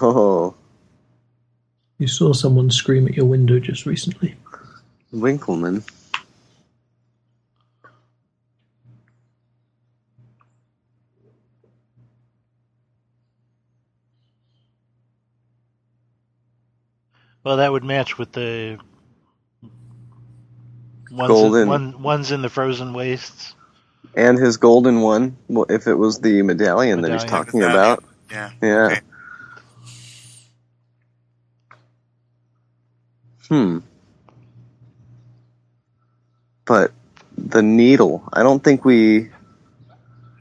Oh. You saw someone scream at your window just recently. Winckelmann. Well, that would match with the ones golden in, one, ones in the frozen wastes, and his golden one. Well, if it was the medallion, medallion that he's talking medallion. about, yeah, yeah. Okay. Hmm. But the needle, I don't think we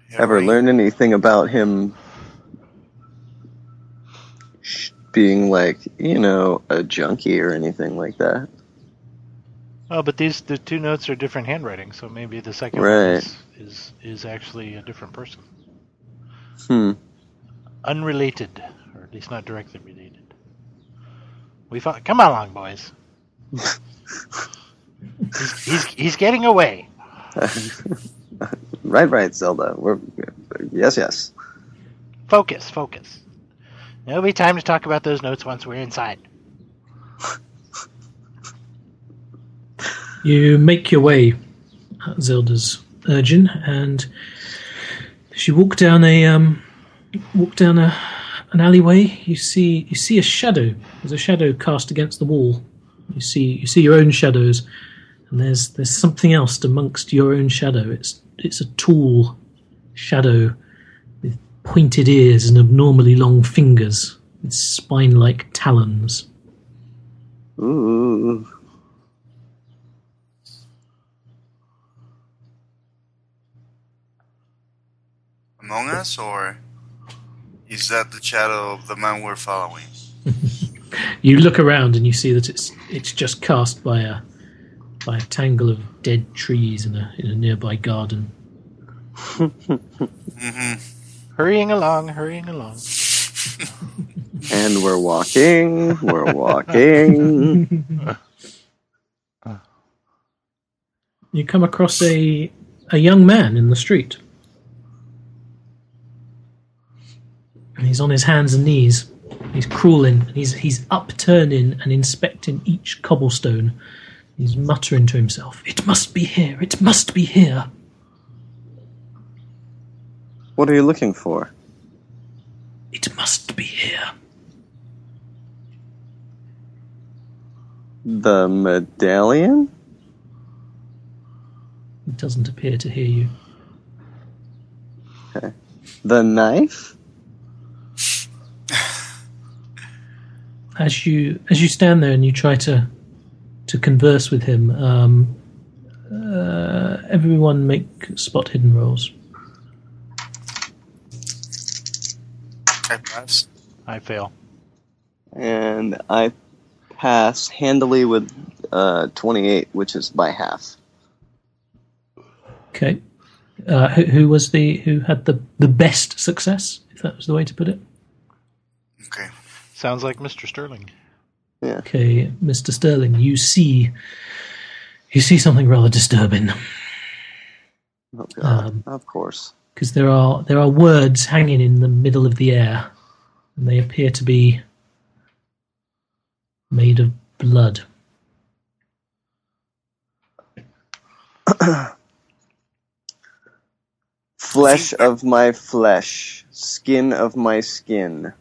yeah, ever right. learned anything about him being, like, you know, a junkie or anything like that. Oh, but these the two notes are different handwriting, so maybe the second right. one is, is, is actually a different person. Hmm. Unrelated, or at least not directly related. We found, come along, boys. he's, he's he's getting away. right, right, Zelda. We're yes, yes. Focus, focus. There'll be time to talk about those notes once we're inside. You make your way at Zelda's urging, and as you walk down a um, walk down a an alleyway, you see you see a shadow. There's a shadow cast against the wall. You see you see your own shadows, and there's there's something else amongst your own shadow. It's it's a tall shadow with pointed ears and abnormally long fingers with spine-like talons. Ooh. Among us, or is that the shadow of the man we're following? You look around and you see that it's it's just cast by a by a tangle of dead trees in a in a nearby garden. mm-hmm. Hurrying along, hurrying along. And we're walking, we're walking. You come across a a young man in the street. And he's on his hands and knees. He's crawling. He's he's upturning and inspecting each cobblestone. He's muttering to himself, "It must be here. It must be here." What are you looking for? It must be here. The medallion? It doesn't appear to hear you. Okay. The knife? As you as you stand there and you try to to converse with him, um, uh, everyone make spot hidden rolls. I pass. I fail. And I pass handily with uh, twenty-eight, which is by half. Okay. Uh, who, who was the who had the, the best success? If that was the way to put it. Okay. Sounds like Mister Sterling. Yeah. Okay, Mister Sterling, you see, you see something rather disturbing. Oh God, um, of course, because there are there are words hanging in the middle of the air, and they appear to be made of blood. Flesh of my flesh, skin of my skin.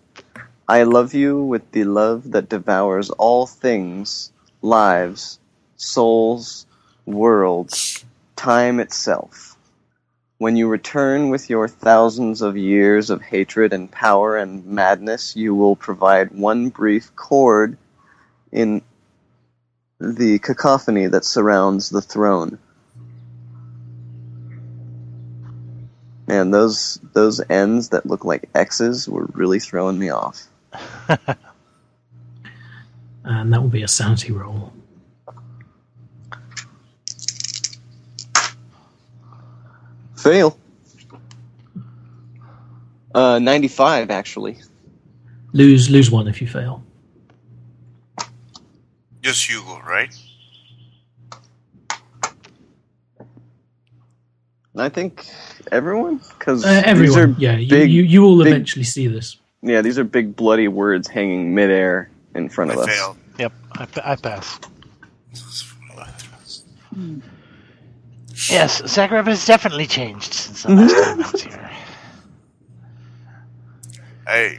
I love you with the love that devours all things, lives, souls, worlds, time itself. When you return with your thousands of years of hatred and power and madness, you will provide one brief chord in the cacophony that surrounds the throne. Man, those those ends that look like X's were really throwing me off. And that will be a sanity roll. Fail. Uh, ninety-five, actually. Lose lose one if you fail. Just Hugo, right? I think everyone, because uh, everyone. These are yeah, big, you, you you will big, eventually see this. Yeah, these are big bloody words hanging midair in front of I us. Failed. Yep, I, I pass. Yes, Zagreb has definitely changed since the last time I was here. Hey,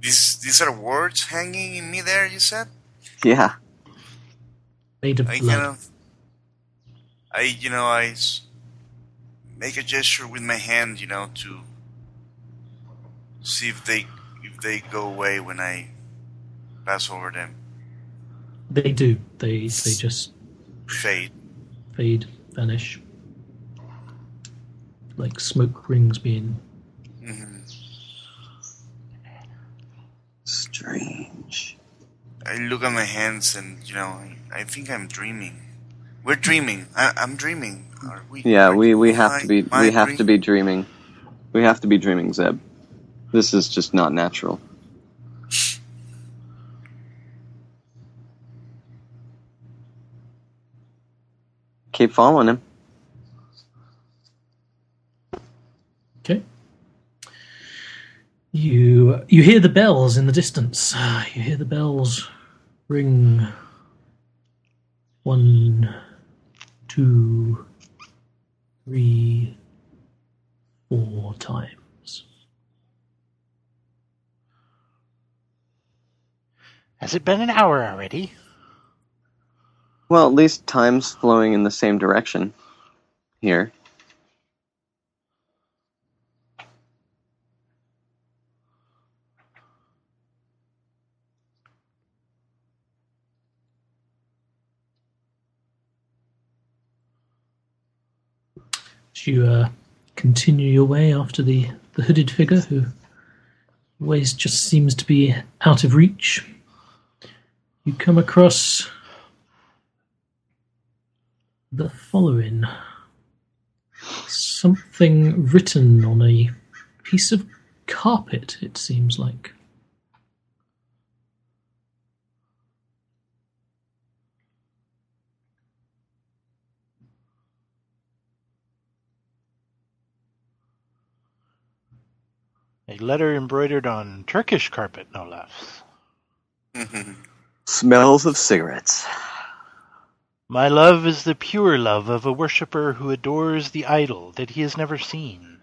these these are words hanging in midair. You said, yeah, made of blood. Gonna, I, you know, I make a gesture with my hand, you know, to see if they if they go away when I pass over them? They do. They they just fade, fade, vanish, like smoke rings being. Mm-hmm. Strange. I look at my hands, and you know, I, I think I'm dreaming. We're dreaming. I, I'm dreaming. Are we? Yeah, are we, we have my, to be. We have dream? to be dreaming. We have to be dreaming, Zeb. This is just not natural. Keep following him. Okay. You you hear the bells in the distance. You hear the bells ring. One, two, three, four times. Has it been an hour already? Well, at least time's flowing in the same direction here. As you uh, continue your way after the, the hooded figure, who always just seems to be out of reach, you come across the following. Something written on a piece of carpet, it seems like. A letter embroidered on Turkish carpet, no less. Mm-hmm. Smells of cigarettes. My love is the pure love of a worshipper who adores the idol that he has never seen.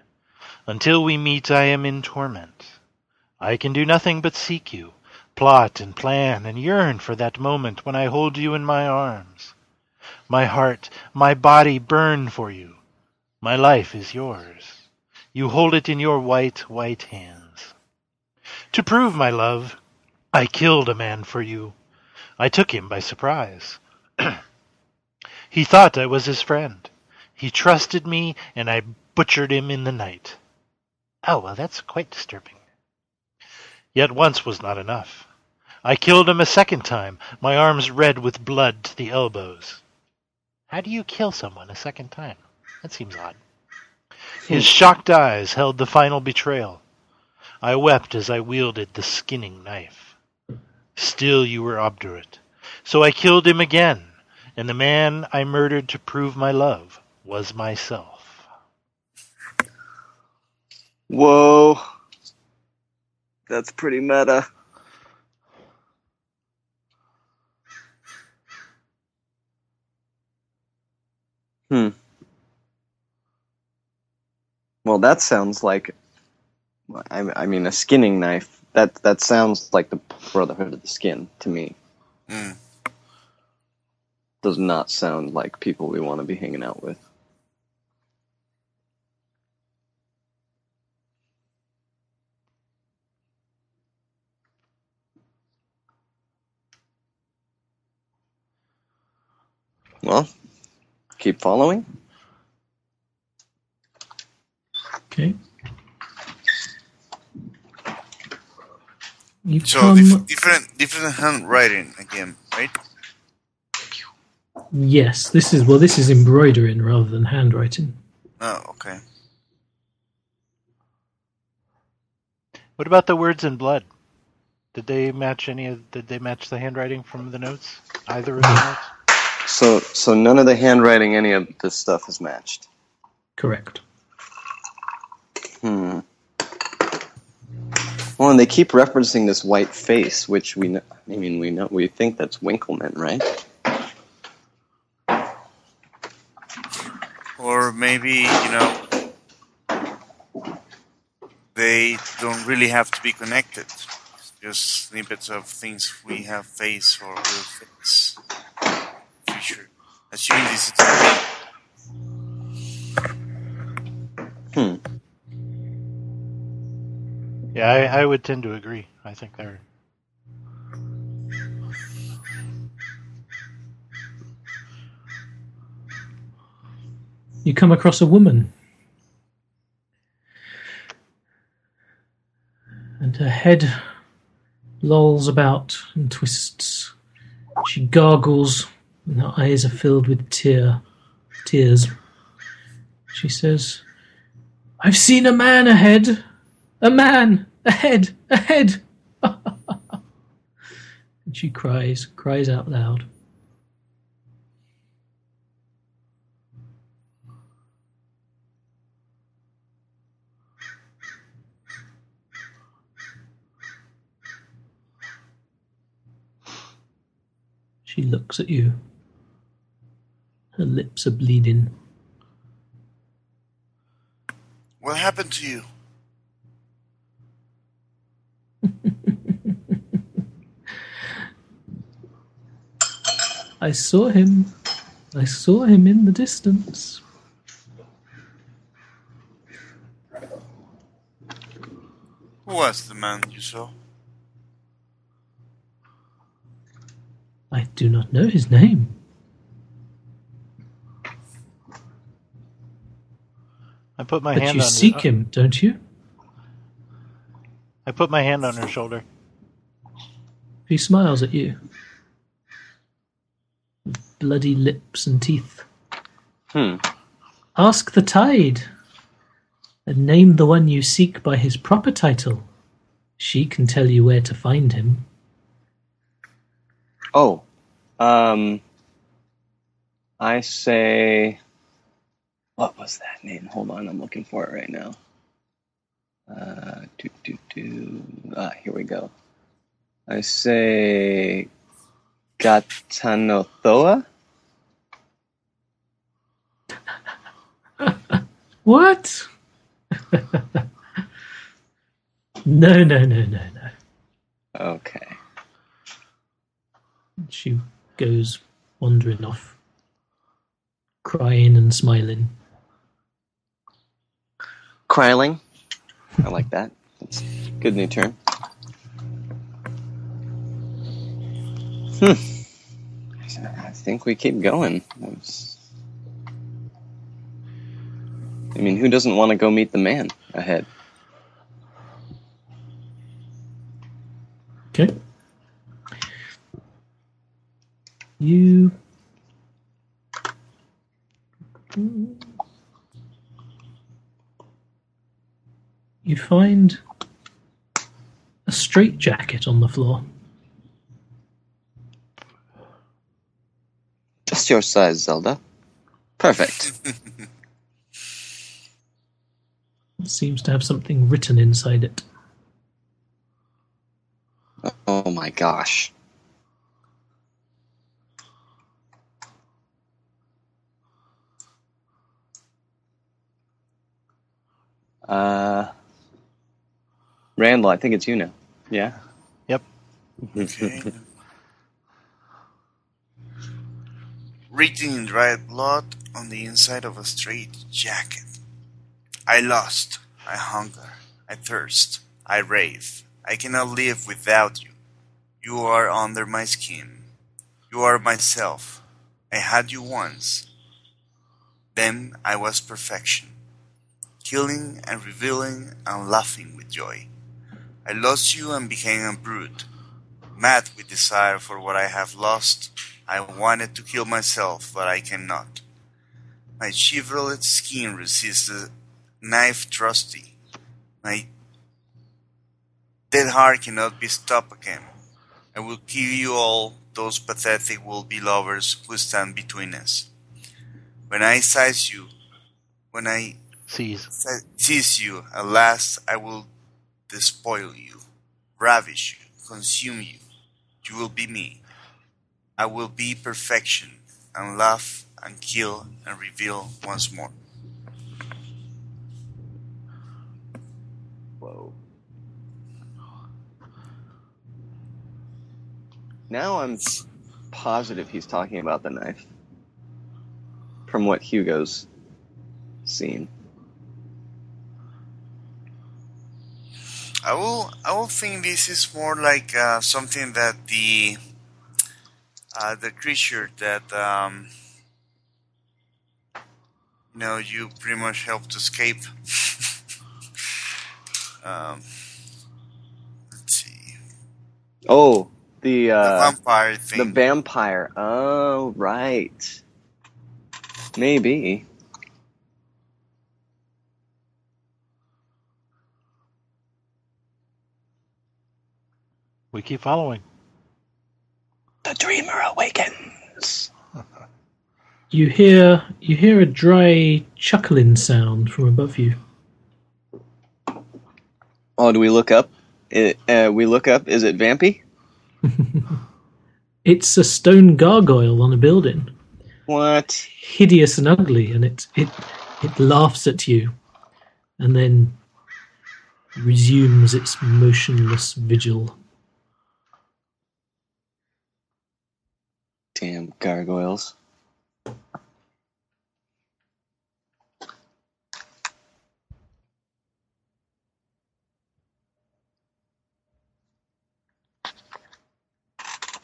Until we meet, I am in torment. I can do nothing but seek you, plot and plan and yearn for that moment when I hold you in my arms. My heart, my body burn for you. My life is yours. You hold it in your white, white hands. To prove my love, I killed a man for you. I took him by surprise. He thought I was his friend. He trusted me, and I butchered him in the night. Oh, well, that's quite disturbing. Yet once was not enough. I killed him a second time, my arms red with blood to the elbows. How do you kill someone a second time? That seems odd. His shocked eyes held the final betrayal. I wept as I wielded the skinning knife. Still you were obdurate. So I killed him again. And the man I murdered to prove my love was myself. Whoa. That's pretty meta. Hmm. Well, that sounds like, I, I mean, a skinning knife. That, that sounds like the Brotherhood of the Skin to me. Hmm. Does not sound like people we want to be hanging out with. Well, keep following. Okay. You've so come... dif- different, different handwriting again, right? Yes, this is, well, this is embroidering rather than handwriting. Oh, okay. What about the words in blood? Did they match any of, did they match the handwriting from the notes? Either of the notes? So, so none of the handwriting, any of this stuff is matched? Correct. Hmm. Well, and they keep referencing this white face, which we know, I mean, we know, we think that's Winckelmann, right? Or maybe, you know, they don't really have to be connected. It's just snippets of things we have face or will face. Future. Assuming this is... Hmm. Yeah, I, I would tend to agree. I think they're you come across a woman. And her head lolls about and twists. She gargles, and her eyes are filled with tear, tears. She says, "I've seen a man ahead! A man! Ahead! Ahead!" And she cries, cries out loud. She looks at you. Her lips are bleeding. What happened to you? I saw him. I saw him in the distance. Who was the man you saw? I do not know his name. I put my but hand. But you on seek his, uh, him, don't you? I put my hand on her shoulder. He smiles at you, with bloody lips and teeth. Hmm. Ask the tide, and name the one you seek by his proper title. She can tell you where to find him. Oh. Um, I say, what was that name? Hold on, I'm looking for it right now. Uh, do, do, do. Ah, here we go. I say, Gatanothoa? What? No, no, no, no, no. Okay. She goes wandering off, crying and smiling. Cryling? I like that. That's a good new term. Hmm. I think we keep going. Was... I mean, who doesn't want to go meet the man ahead? Okay. You you find a straitjacket on the floor. Just your size, Zelda. Perfect. It seems to have something written inside it. Oh my gosh. Uh, Randall, I think it's you now. Yeah? Yep. Okay. Written in dried blood on the inside of a straight jacket. I lust. I hunger. I thirst. I rave. I cannot live without you. You are under my skin. You are myself. I had you once. Then I was perfection. Killing and revealing and laughing with joy. I lost you and became a brute. Mad with desire for what I have lost, I wanted to kill myself, but I cannot. My chivalrous skin resists the knife trusty. My dead heart cannot be stopped again. I will kill you all, those pathetic will-be lovers who stand between us. When I size you, when I... Seize. Seize you. Alas, I will despoil you, ravish you, consume you. You will be me. I will be perfection, and laugh, and kill, and reveal once more. Whoa. Now I'm positive he's talking about the knife. From what Hugo's seen. I will. I will think this is more like uh, something that the uh, the creature that um, No, you pretty much helped escape. um, let's see. Oh, the, uh, the vampire thing. The vampire. Oh, right. Maybe. We keep following. The dreamer awakens. You hear you hear a dry chuckling sound from above you. Oh, do we look up? It, uh, we look up. Is it Vampy? It's a stone gargoyle on a building. What? Hideous and ugly, and it it it laughs at you, and then resumes its motionless vigil. Damn gargoyles.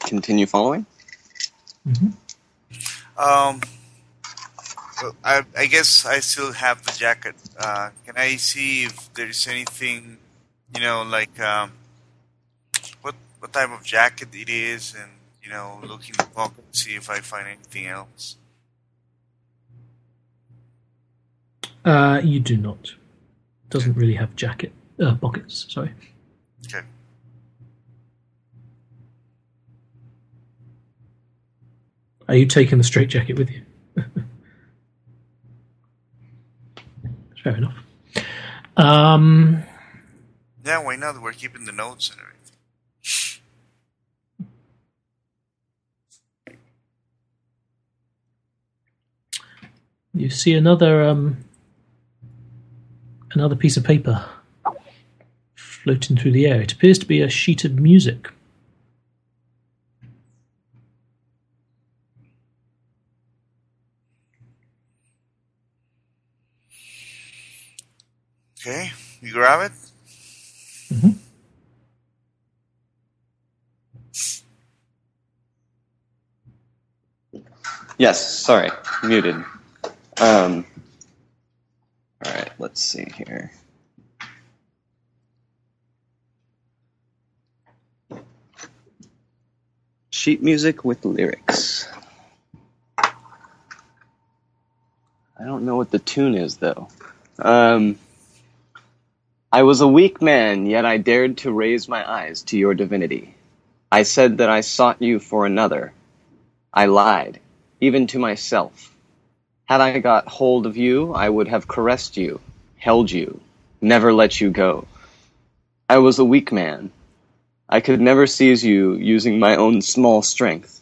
Continue following. Mm-hmm. Um, I, I guess I still have the jacket. Uh, can I see if there is anything, you know, like um, what what type of jacket it is, and you know, look in the pocket and see if I find anything else. Uh, you do not. Doesn't really have jacket uh, pockets. Sorry. Okay. Are you taking the straitjacket with you? Fair enough. Um, yeah, why not? We're keeping the notes and everything. You see another um, another piece of paper floating through the air. It appears to be a sheet of music. Okay, you grab it? Mm-hmm. Yes, sorry, muted. Um, all right, let's see here. Sheet music with lyrics. I don't know what the tune is, though. Um... I was a weak man, yet I dared to raise my eyes to your divinity. I said that I sought you for another. I lied, even to myself. Had I got hold of you, I would have caressed you, held you, never let you go. I was a weak man. I could never seize you using my own small strength.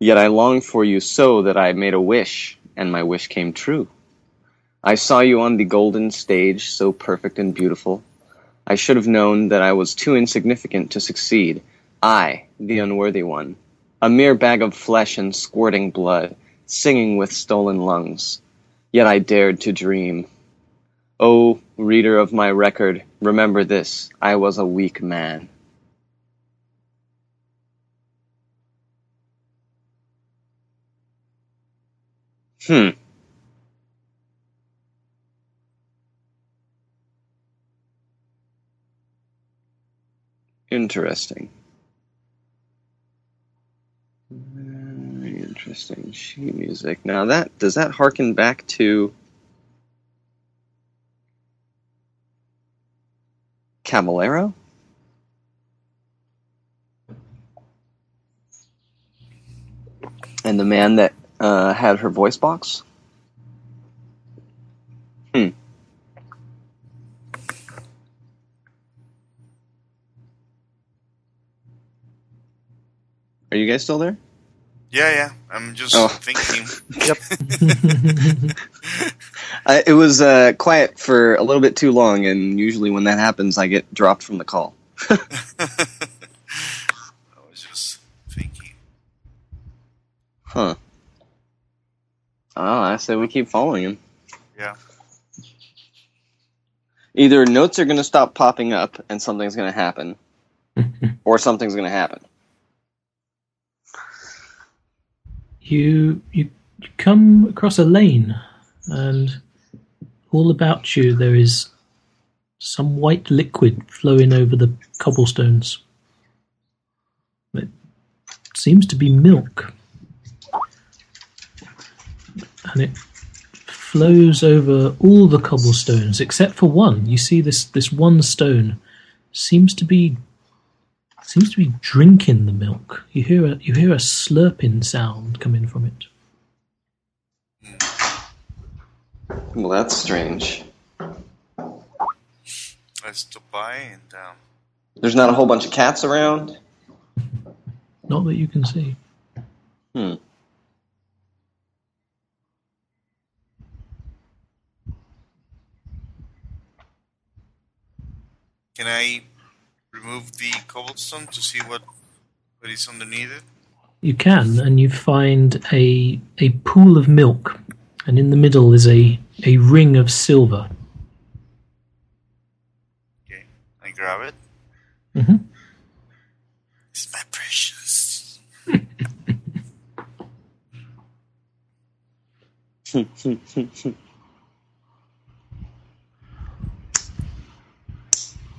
Yet I longed for you so that I made a wish, and my wish came true. I saw you on the golden stage, so perfect and beautiful. I should have known that I was too insignificant to succeed. I, the unworthy one, a mere bag of flesh and squirting blood, singing with stolen lungs. Yet I dared to dream. O, reader of my record, remember this, I was a weak man. Hmm. Interesting. Very interesting sheet music. Now that does that harken back to Caballero? And the man that uh, had her voice box? Hmm. Are you guys still there? Yeah, yeah. I'm just oh. thinking. Yep. I, it was uh, quiet for a little bit too long, and usually when that happens, I get dropped from the call. I was just thinking. Huh. Oh, I said we keep following him. Yeah. Either notes are going to stop popping up, and something's going to happen, or something's going to happen. You you come across a lane and all about you there is some white liquid flowing over the cobblestones. It seems to be milk, and it flows over all the cobblestones except for one. You see this, this one stone seems to be seems to be drinking the milk. You hear a you hear a slurping sound coming from it. Well, that's strange. Let's to buy and um... There's not a whole bunch of cats around? Not that you can see. Hmm. Can I remove the cobblestone to see what, what is underneath it? You can, and you find a a pool of milk, and in the middle is a, a ring of silver. Okay, I grab it. Mm-hmm. It's my precious.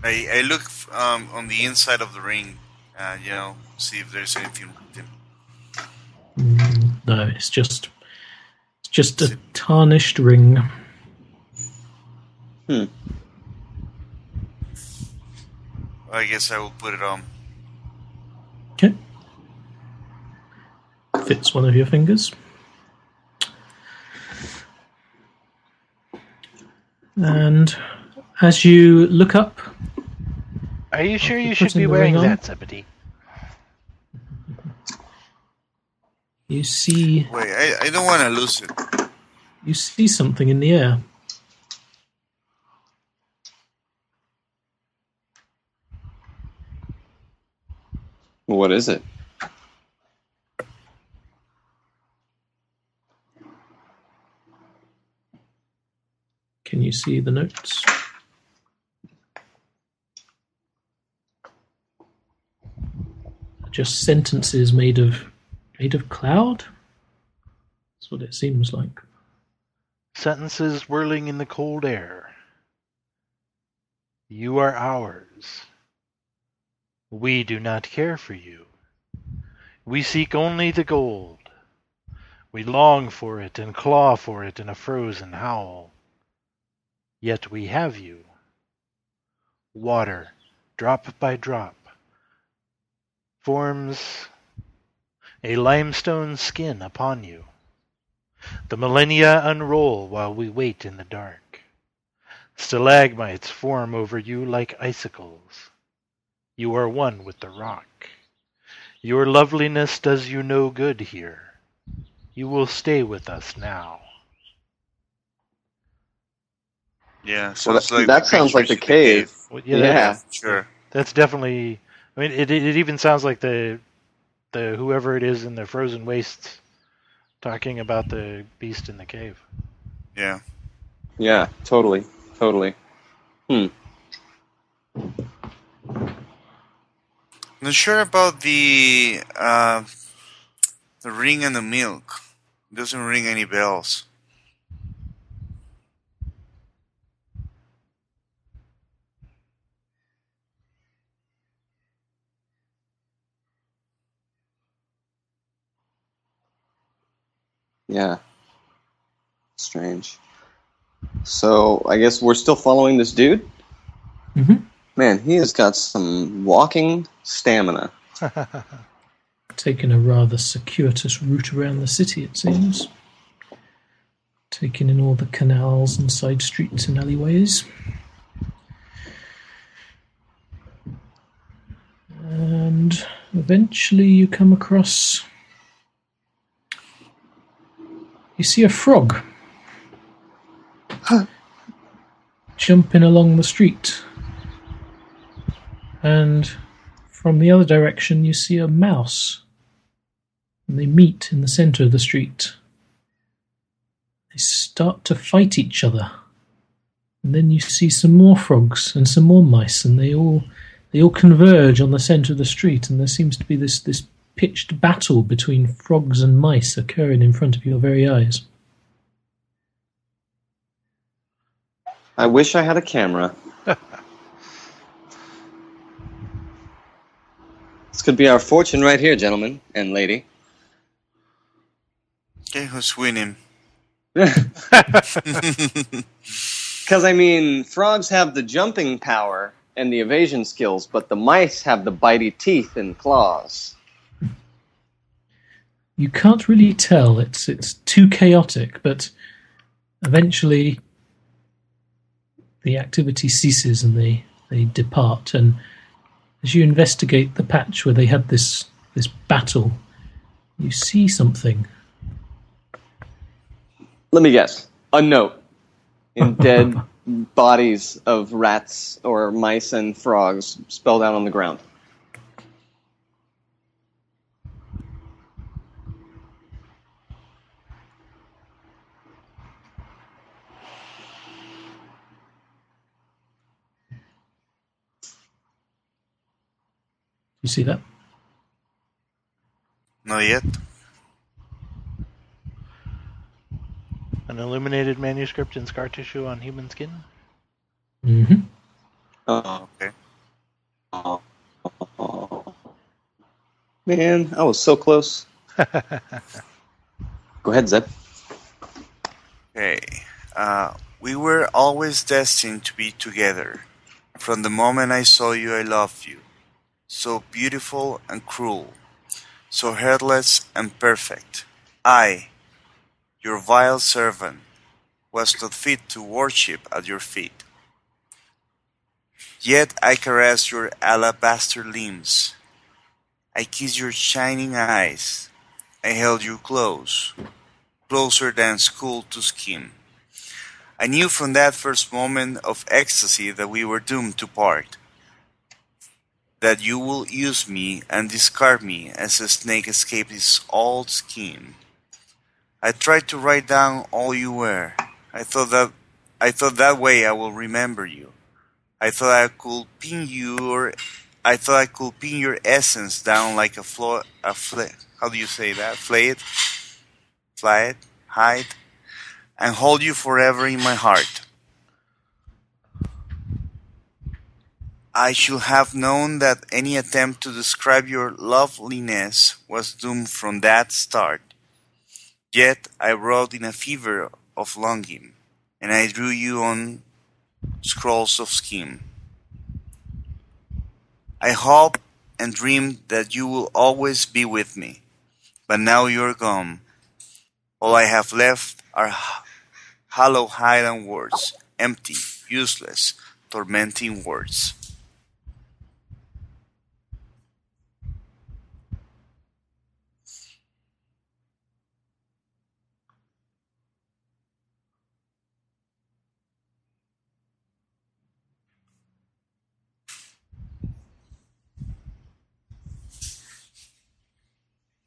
I, I look um, on the inside of the ring, uh, you know, see if there's anything written. Mm, no, it's just it's just a tarnished ring. Hmm. I guess I will put it on. Okay. Fits one of your fingers. And as you look up... Are you sure you should be wearing that, Zebedee? You see... Wait, I, I don't want to lose it. You see something in the air. What is it? Can you see the notes? Just sentences made of made of cloud? That's what it seems like. Sentences whirling in the cold air. You are ours. We do not care for you. We seek only the gold. We long for it and claw for it in a frozen howl. Yet we have you. Water, drop by drop, forms a limestone skin upon you. The millennia unroll while we wait in the dark. Stalagmites form over you like icicles. You are one with the rock. Your loveliness does you no good here. You will stay with us now. Yeah, so well, that, like that sounds like the cave. Well, yeah, yeah. That, sure. That's definitely... I mean, it it even sounds like the the whoever it is in the frozen wastes talking about the beast in the cave. Yeah. Yeah, totally. Totally. Hmm. I'm not sure about the uh, the ring and the milk. It doesn't ring any bells. Yeah. Strange. So, I guess we're still following this dude? Mm-hmm. Man, he has got some walking stamina. Taking a rather circuitous route around the city, it seems. Taking in all the canals and side streets and alleyways. And eventually you come across... You see a frog huh. jumping along the street. And from the other direction, you see a mouse. And they meet in the center of the street. They start to fight each other. And then you see some more frogs and some more mice, and they all they all converge on the center of the street, and there seems to be this this pitched battle between frogs and mice occurring in front of your very eyes. I wish I had a camera. This could be our fortune right here, gentlemen and lady. Okay, who's winning? Because, I mean, frogs have the jumping power and the evasion skills, but the mice have the bitey teeth and claws. You can't really tell. It's it's too chaotic, but eventually the activity ceases and they, they depart. And as you investigate the patch where they had this, this battle, you see something. Let me guess. A note in dead bodies of rats or mice and frogs spelled out on the ground. You see that? Not yet. An illuminated manuscript and scar tissue on human skin? Mm-hmm. Oh, okay. Oh, oh, oh. Man, I was so close. Go ahead, Zeb. Okay. Uh, we were always destined to be together. From the moment I saw you, I loved you. So beautiful and cruel, so heartless and perfect. I, your vile servant, was not fit to worship at your feet. Yet I caressed your alabaster limbs. I kissed your shining eyes. I held you close, closer than skull to skin. I knew from that first moment of ecstasy that we were doomed to part. That you will use me and discard me as a snake escapes his old skin. I tried to write down all you were. I thought that I thought that way I will remember you. I thought I could pin your I thought I could pin your essence down like a flo a fl- how do you say that? Flay it, fly it, hide, and hold you forever in my heart. I should have known that any attempt to describe your loveliness was doomed from that start. Yet I wrote in a fever of longing, and I drew you on scrolls of skin. I hoped and dreamed that you will always be with me, but now you're gone. All I have left are hollow Highland words, empty, useless, tormenting words.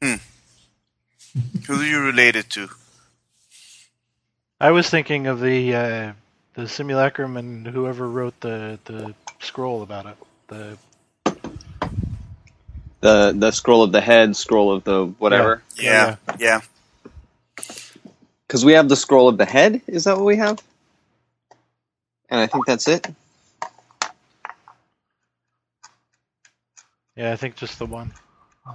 Hmm. Who are you related to? I was thinking of the uh, the simulacrum and whoever wrote the, the scroll about it. The the the scroll of the head, scroll of the whatever. Yeah, yeah. Because yeah. We have the scroll of the head. Is that what we have? And I think that's it. Yeah, I think just the one.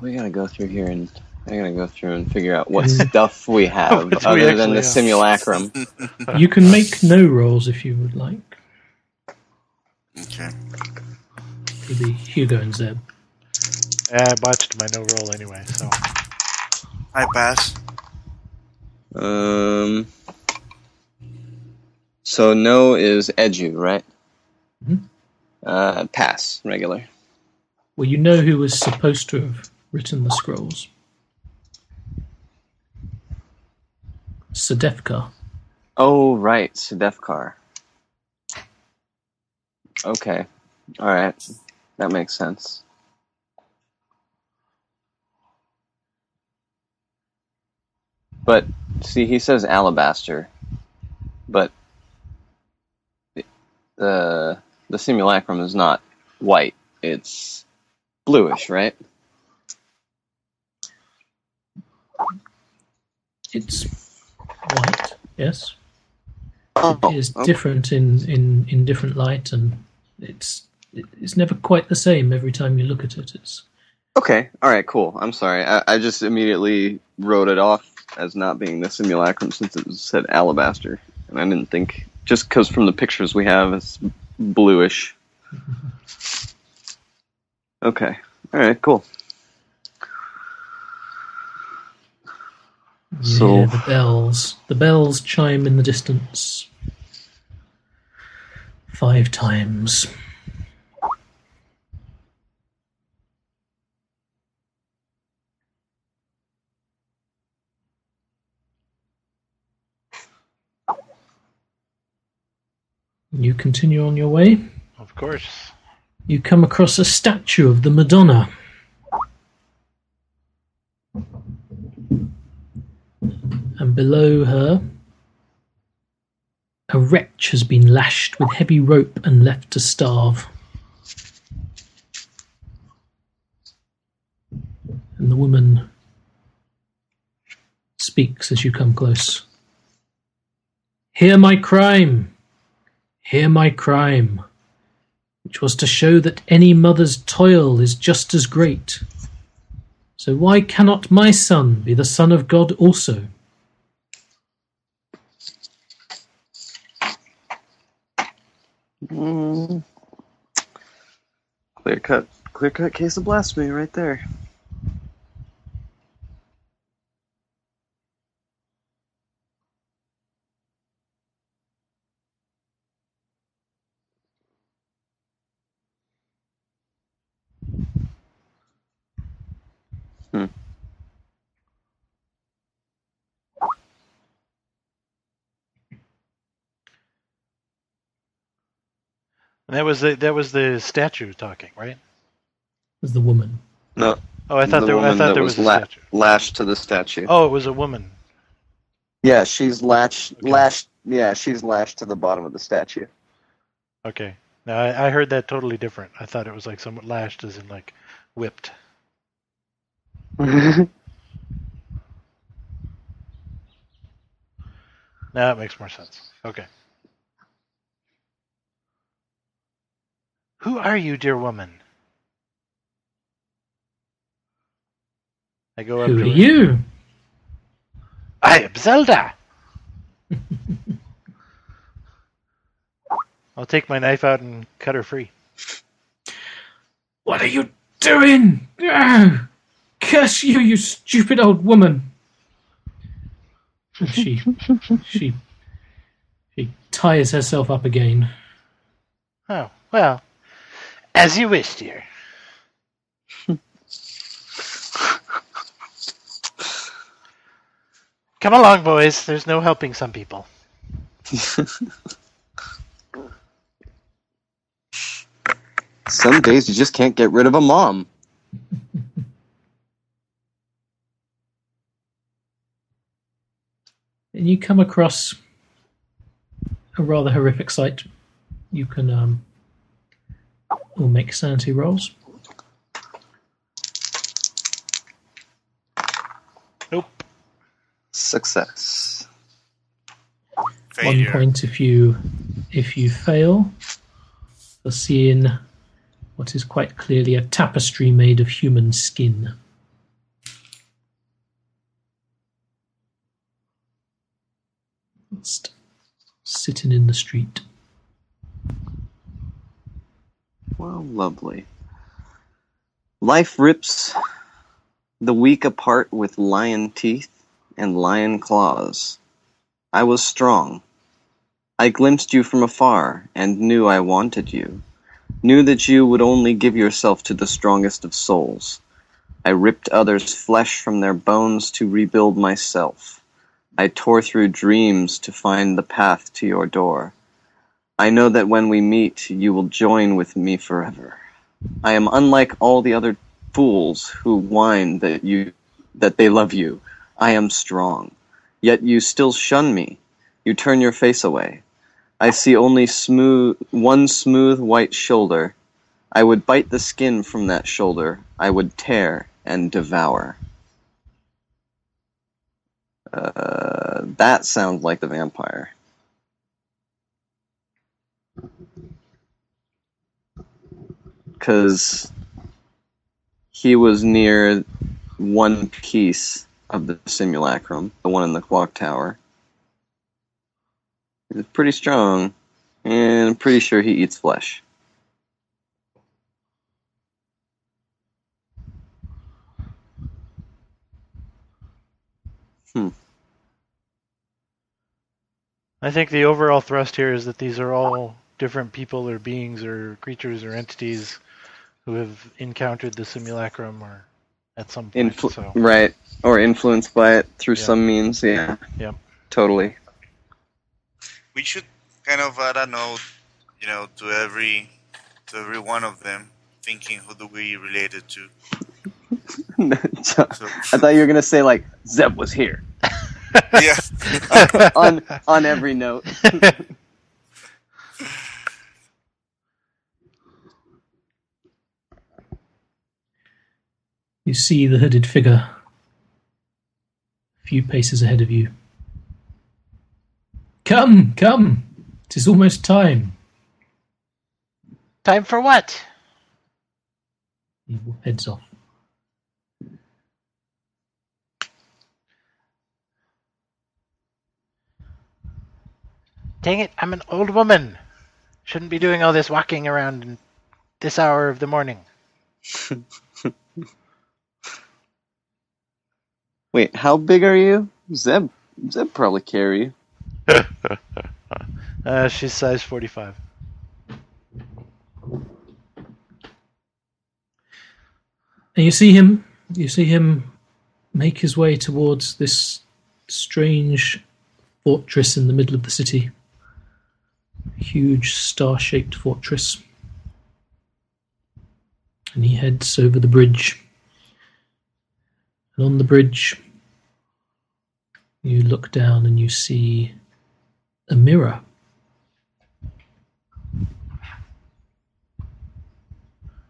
We gotta go through here and I gotta go through and figure out what stuff we have other we than the have. simulacrum. You can make no rolls if you would like. Okay. It'd be Hugo and Zeb. Yeah, I botched my no roll anyway, so I pass. Um. So no is edu, right? Mm-hmm. Uh, pass regular. Well, you know who was supposed to have written the scrolls. Sedefkar. Oh, right, Sedefkar. Okay, all right, that makes sense. But, see, he says alabaster, but the, uh, the simulacrum is not white, it's bluish, right? It's white, yes. oh, is okay. different in, in, in different light, and it's it's never quite the same every time you look at it. It's okay. All right. Cool. I'm sorry. I, I just immediately wrote it off as not being the simulacrum since it said alabaster, and I didn't think just because from the pictures we have it's bluish. Okay. All right. Cool. So yeah, the bells. The bells chime in the distance. Five times. You continue on your way. Of course. You come across a statue of the Madonna. And below her, a wretch has been lashed with heavy rope and left to starve. And the woman speaks as you come close. Hear my crime! Hear my crime! Which was to show that any mother's toil is just as great. So why cannot my son be the son of God also? Mm. Clear cut, clear cut case of blasphemy right there. Hmm. And that was the that was the statue talking, right? It was the woman. No. Oh, I thought the there I thought there was, was a la- statue. Lashed to the statue. Oh, it was a woman. Yeah, she's lashed okay. lashed yeah, she's lashed to the bottom of the statue. Okay. Now I, I heard that totally different. I thought it was like somewhat lashed as in like whipped. Now that makes more sense. Okay. Who are you, dear woman? I go up Who to Who are her. You? I am Zelda. I'll take my knife out and cut her free. What are you doing? Curse you, you stupid old woman! And she, she, she ties herself up again. Oh, well. As you wish, dear. Come along, boys. There's no helping some people. Some days you just can't get rid of a mom. And you come across a rather horrific sight. You can um, all make sanity rolls. Nope. Success. Failure. One point if you if you fail for seeing what is quite clearly a tapestry made of human skin. Sitting in the street. Well, lovely. Life rips the weak apart with lion teeth and lion claws. I was strong. I glimpsed you from afar and knew I wanted you. Knew that you would only give yourself to the strongest of souls. I ripped others' flesh from their bones to rebuild myself. I tore through dreams to find the path to your door. I know that when we meet, you will join with me forever. I am unlike all the other fools who whine that you that they love you. I am strong. Yet you still shun me. You turn your face away. I see only smooth one smooth white shoulder. I would bite the skin from that shoulder. I would tear and devour. Uh, that sounds like the vampire. because he was near one piece of the simulacrum, the one in the clock tower. He's pretty strong, and I'm pretty sure he eats flesh. Hmm. I think the overall thrust here is that these are all different people or beings or creatures or entities who have encountered the simulacrum or at some point. Influ- so. Right, or influenced by it through yeah. some means, yeah. Yeah. Totally. We should kind of add a note, you know, to every to every one of them, thinking who do we related to. No, John, so. I thought you were going to say, like, Zeb was here. Yeah. uh, on, on every note. You see the hooded figure a few paces ahead of you. Come, come. It is almost time. Time for what? He heads off. Dang it, I'm an old woman. Shouldn't be doing all this walking around in this hour of the morning. Wait, how big are you? Zeb, Zeb probably carry you. uh, she's size forty-five. And you see him, you see him make his way towards this strange fortress in the middle of the city. A huge star-shaped fortress. And he heads over the bridge. And on the bridge, you look down and you see a mirror.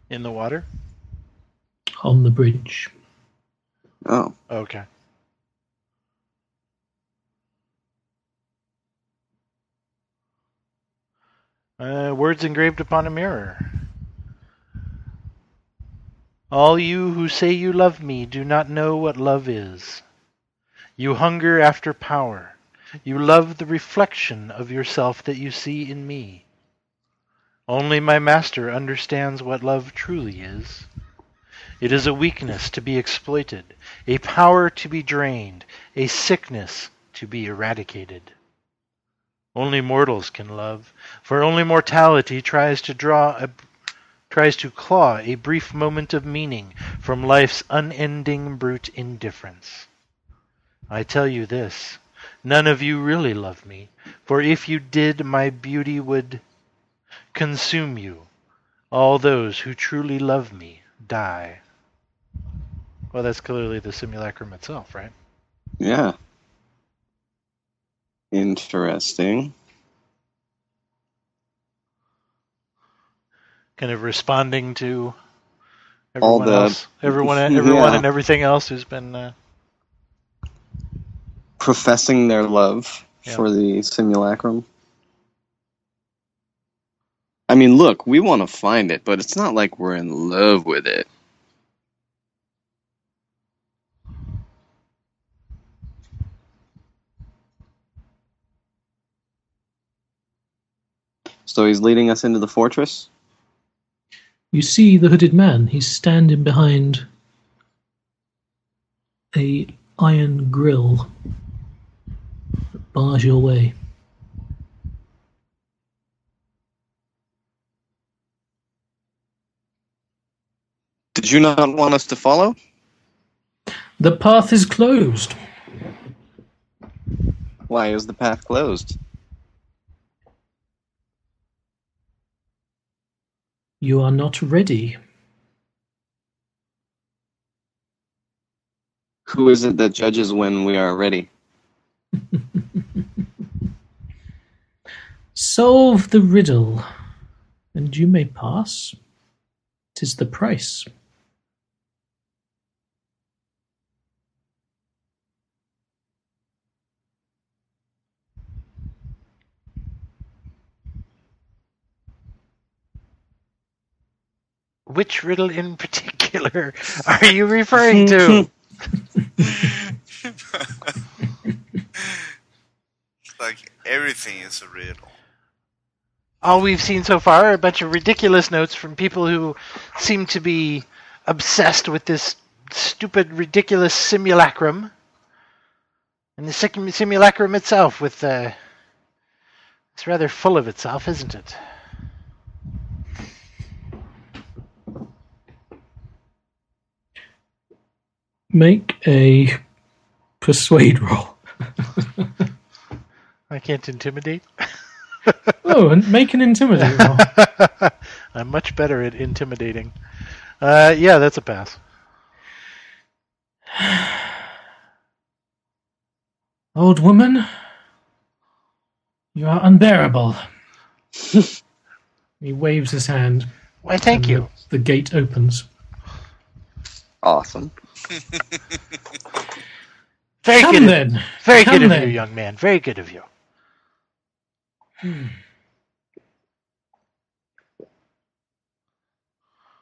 In the water? On the bridge. Oh. Okay. Uh, words engraved upon a mirror. All you who say you love me do not know what love is. You hunger after power. You love the reflection of yourself that you see in me. Only my master understands what love truly is. It is a weakness to be exploited, a power to be drained, a sickness to be eradicated. Only mortals can love, for only mortality tries to draw a tries to claw a brief moment of meaning from life's unending brute indifference. I tell you this, none of you really love me, for if you did, my beauty would consume you. All those who truly love me die. Well, that's clearly the simulacrum itself, right? Yeah. Interesting. Kind of responding to everyone All the, else, everyone, everyone, yeah. and everything else who's been uh... professing their love yeah. for the simulacrum. I mean, look, we want to find it, but it's not like we're in love with it. So he's leading us into the fortress? You see the hooded man. He's standing behind a iron grill that bars your way. Did you not want us to follow? The path is closed. Why is the path closed? You are not ready. Who is it that judges when we are ready? Solve the riddle, and you may pass. 'Tis the price. Which riddle in particular are you referring to? Like, everything is a riddle. All we've seen so far are a bunch of ridiculous notes from people who seem to be obsessed with this stupid, ridiculous simulacrum. And the simulacrum itself with the... It's rather full of itself, isn't it? Make a persuade roll. I can't intimidate. Oh, and make an intimidate roll. I'm much better at intimidating. Uh, yeah, that's a pass. Old woman, you are unbearable. He waves his hand. Why, thank you. The, the gate opens. Awesome. Very Come good then. Of, very Come good then. of you, young man. Very good of you. Hmm.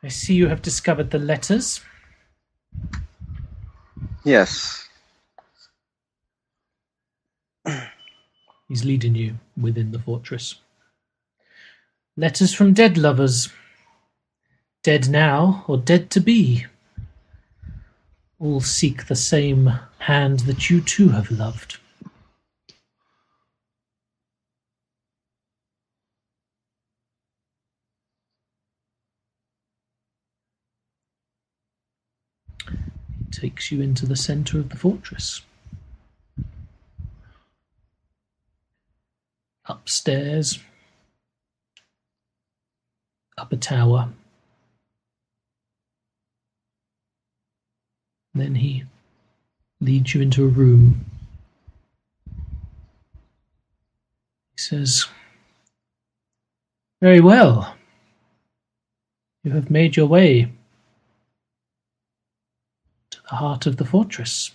I see you have discovered the letters. Yes. He's leading you within the fortress. Letters from dead lovers. Dead now or dead to be. All seek the same hand that you too have loved. It takes you into the center of the fortress. Upstairs, up a tower. Then he leads you into a room. He says, "Very well. You have made your way to the heart of the fortress.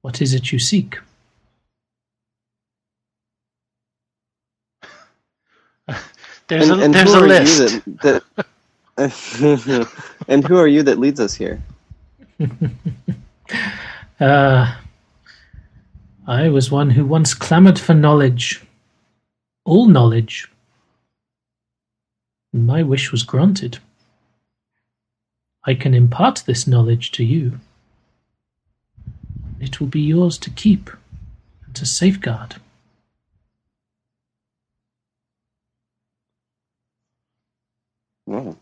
What is it you seek?" There's and, a, and there's a list. That, that, and who are you that leads us here? uh, I was one who once clamored for knowledge. All knowledge. And my wish was granted. I can impart this knowledge to you. It will be yours to keep and to safeguard. Well,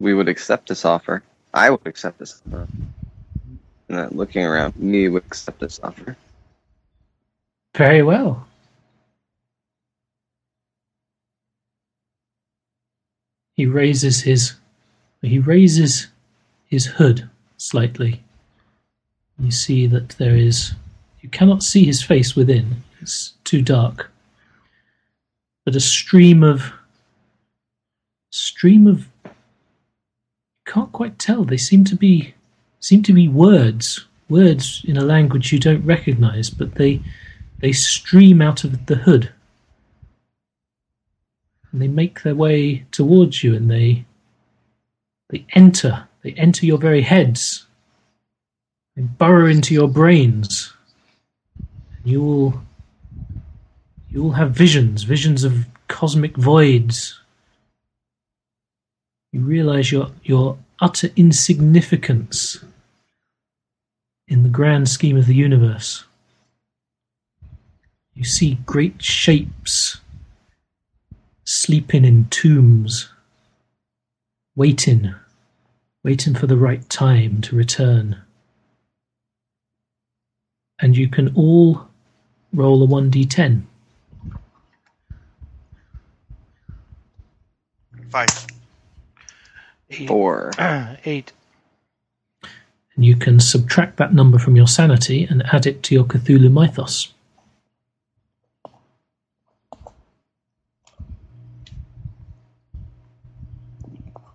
we would accept this offer. I would accept this offer. Not looking around, me would accept this offer. Very well. He raises his he raises his hood slightly. You see that there is you cannot see his face within. It's too dark. But a stream of Stream of, can't quite tell. They seem to be, seem to be words, words in a language you don't recognize, but they, they stream out of the hood, and they make their way towards you, and they, they enter, they enter your very heads, they burrow into your brains, and you will, you will have visions, visions of cosmic voids. You realize your your utter insignificance in the grand scheme of the universe. You see great shapes sleeping in tombs, waiting, waiting for the right time to return. And you can all roll a one d ten. Five. Eight, Four. Uh, eight. And you can subtract that number from your sanity and add it to your Cthulhu mythos.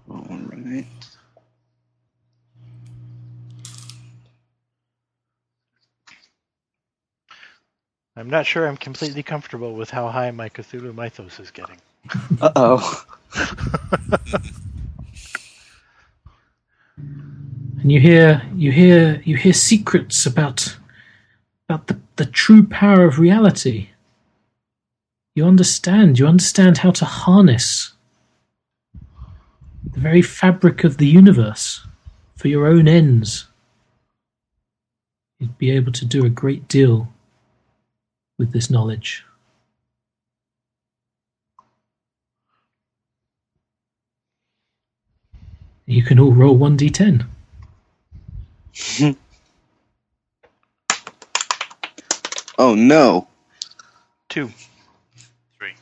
All right. I'm not sure I'm completely comfortable with how high my Cthulhu Mythos is getting. Uh-oh. And you hear, you hear, you hear secrets about, about the, the true power of reality. You understand. You understand how to harness the very fabric of the universe for your own ends. You'd be able to do a great deal with this knowledge. You can all roll one d ten. Oh no. Two. Three.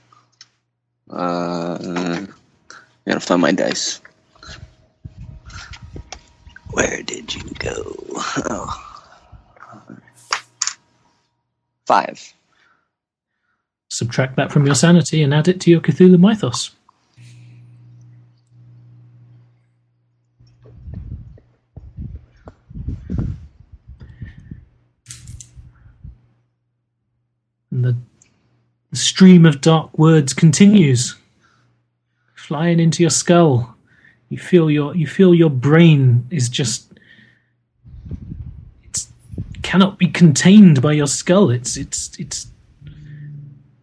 Uh, I gotta find my dice. Where did you go? Oh. Five. Subtract that from your sanity and add it to your Cthulhu Mythos. And the, the stream of dark words continues, flying into your skull. You feel your you feel your brain is just it's cannot be contained by your skull. It's it's it's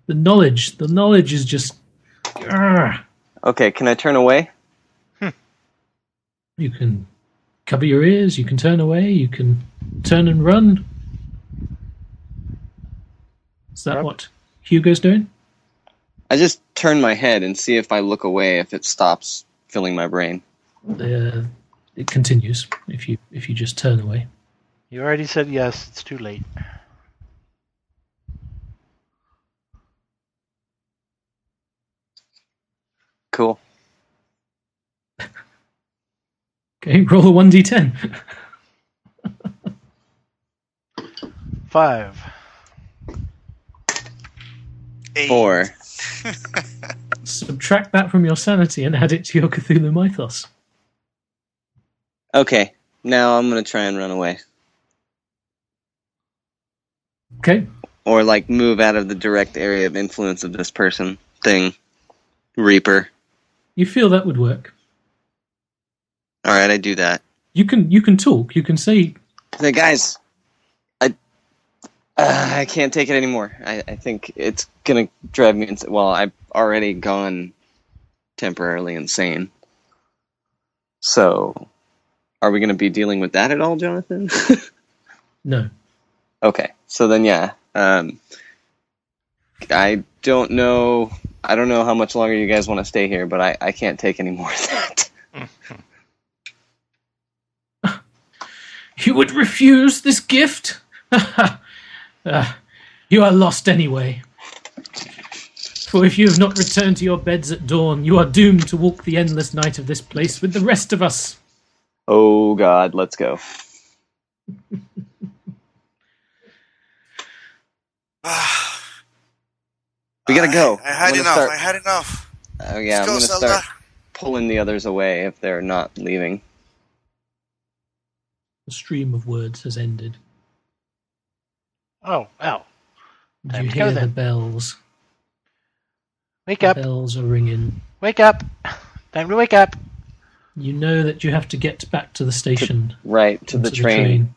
the knowledge. The knowledge is just. Argh. Okay, can I turn away? Hmm. You can cover your ears. You can turn away. You can turn and run. Is that Rob? What Hugo's doing? I just turn my head and see if I look away. If it stops filling my brain, uh, it continues. If you if you just turn away, you already said yes. It's too late. Cool. Okay, roll a one d ten. Five. Eight. Four. Subtract that from your sanity and add it to your Cthulhu Mythos. Okay, now I'm going to try and run away. Okay. Or, like, move out of the direct area of influence of this person, thing, Reaper. You feel that would work. All right, I do that. You can you can talk. You can say... Hey, guys, I uh, I can't take it anymore. I, I think it's going to drive me insane. Well, I've already gone temporarily insane. So, are we going to be dealing with that at all, Jonathan? No. Okay, so then, yeah. Um, I don't know... I don't know how much longer you guys want to stay here, but I, I can't take any more of that. You would refuse this gift? uh, you are lost anyway. For if you have not returned to your beds at dawn, you are doomed to walk the endless night of this place with the rest of us. Oh, God, let's go. We gotta go. I, I had enough. Start... I had enough. Oh, yeah, let's I'm go, gonna Zelda. Start pulling the others away if they're not leaving. The stream of words has ended. Oh, wow. Time you to hear go, the bells. Wake the up. The bells are ringing. Wake up. Time to wake up. You know that you have to get back to the station. To, right, to the train. the train.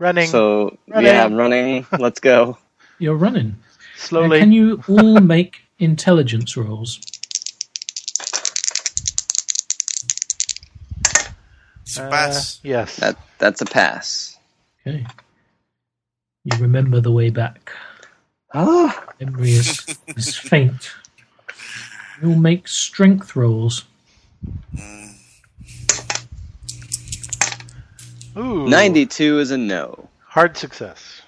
Running. So, running. yeah, I'm running. Let's go. You're running. Slowly. Now, can you all make intelligence rolls? It's a pass. Uh, yes. That, that's a pass. Okay. You remember the way back. Ah. Memory is, is faint. You'll make strength rolls. Ooh. ninety-two is a no. Hard success.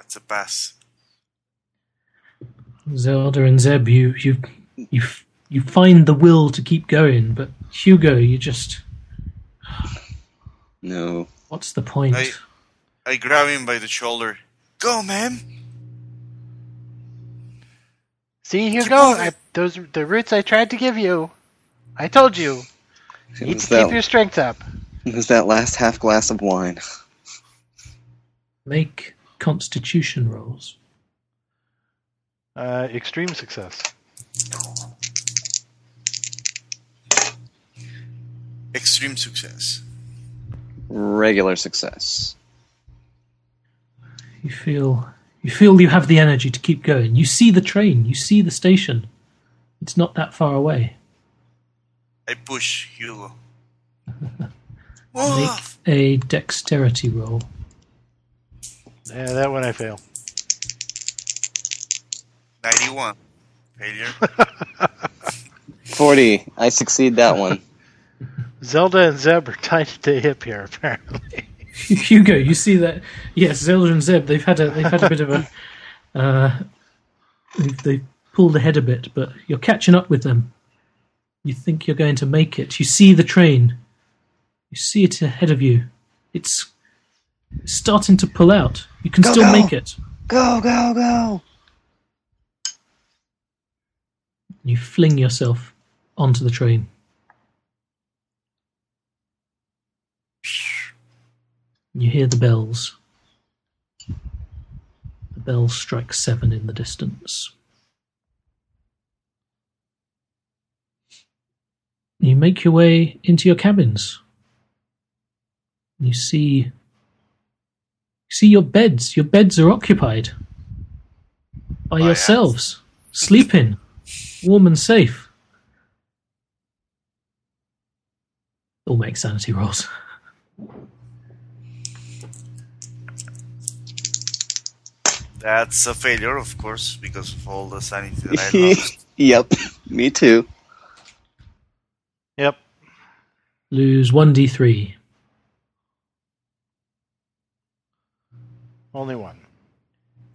It's a pass. Zelda and Zeb, you you you you find the will to keep going, but Hugo, you just no. What's the point? I, I grab him by the shoulder. Go, man. See, Hugo, I, those the roots I tried to give you. I told you. You need to that, keep your strength up. It was that last half glass of wine. Make Constitution rolls. Uh, extreme success. Extreme success. Regular success. You feel you feel you have the energy to keep going. You see the train. You see the station. It's not that far away. I push Hugo. Make a dexterity roll. Yeah, that one I fail. ninety-one. Failure. forty. I succeed that one. Zelda and Zeb are tied at the hip here, apparently. Hugo, you see that? Yes, Zelda and Zeb. They've had a they've had a bit of a. Uh, they've, they've pulled ahead a bit, but you're catching up with them. You think you're going to make it. You see the train. You see it ahead of you. It's starting to pull out. You can go, still go. Make it. Go, go, go! You fling yourself onto the train. You hear the bells. The bell strikes seven in the distance. You make your way into your cabins. You see, you see your beds. Your beds are occupied by oh, yourselves. Yeah. Sleeping, warm and safe. All make sanity rolls. That's a failure, of course, because of all the sanity that I lost. Yep, me too. Yep. Lose one d three. Only one.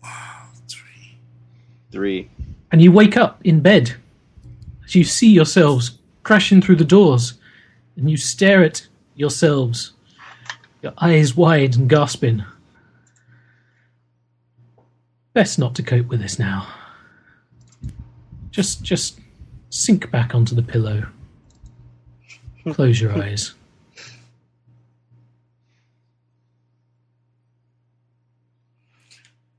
Wow, three. Three. And you wake up in bed as you see yourselves crashing through the doors, and you stare at yourselves, your eyes wide and gasping. Best not to cope with this now. Just, just sink back onto the pillow. Close your eyes.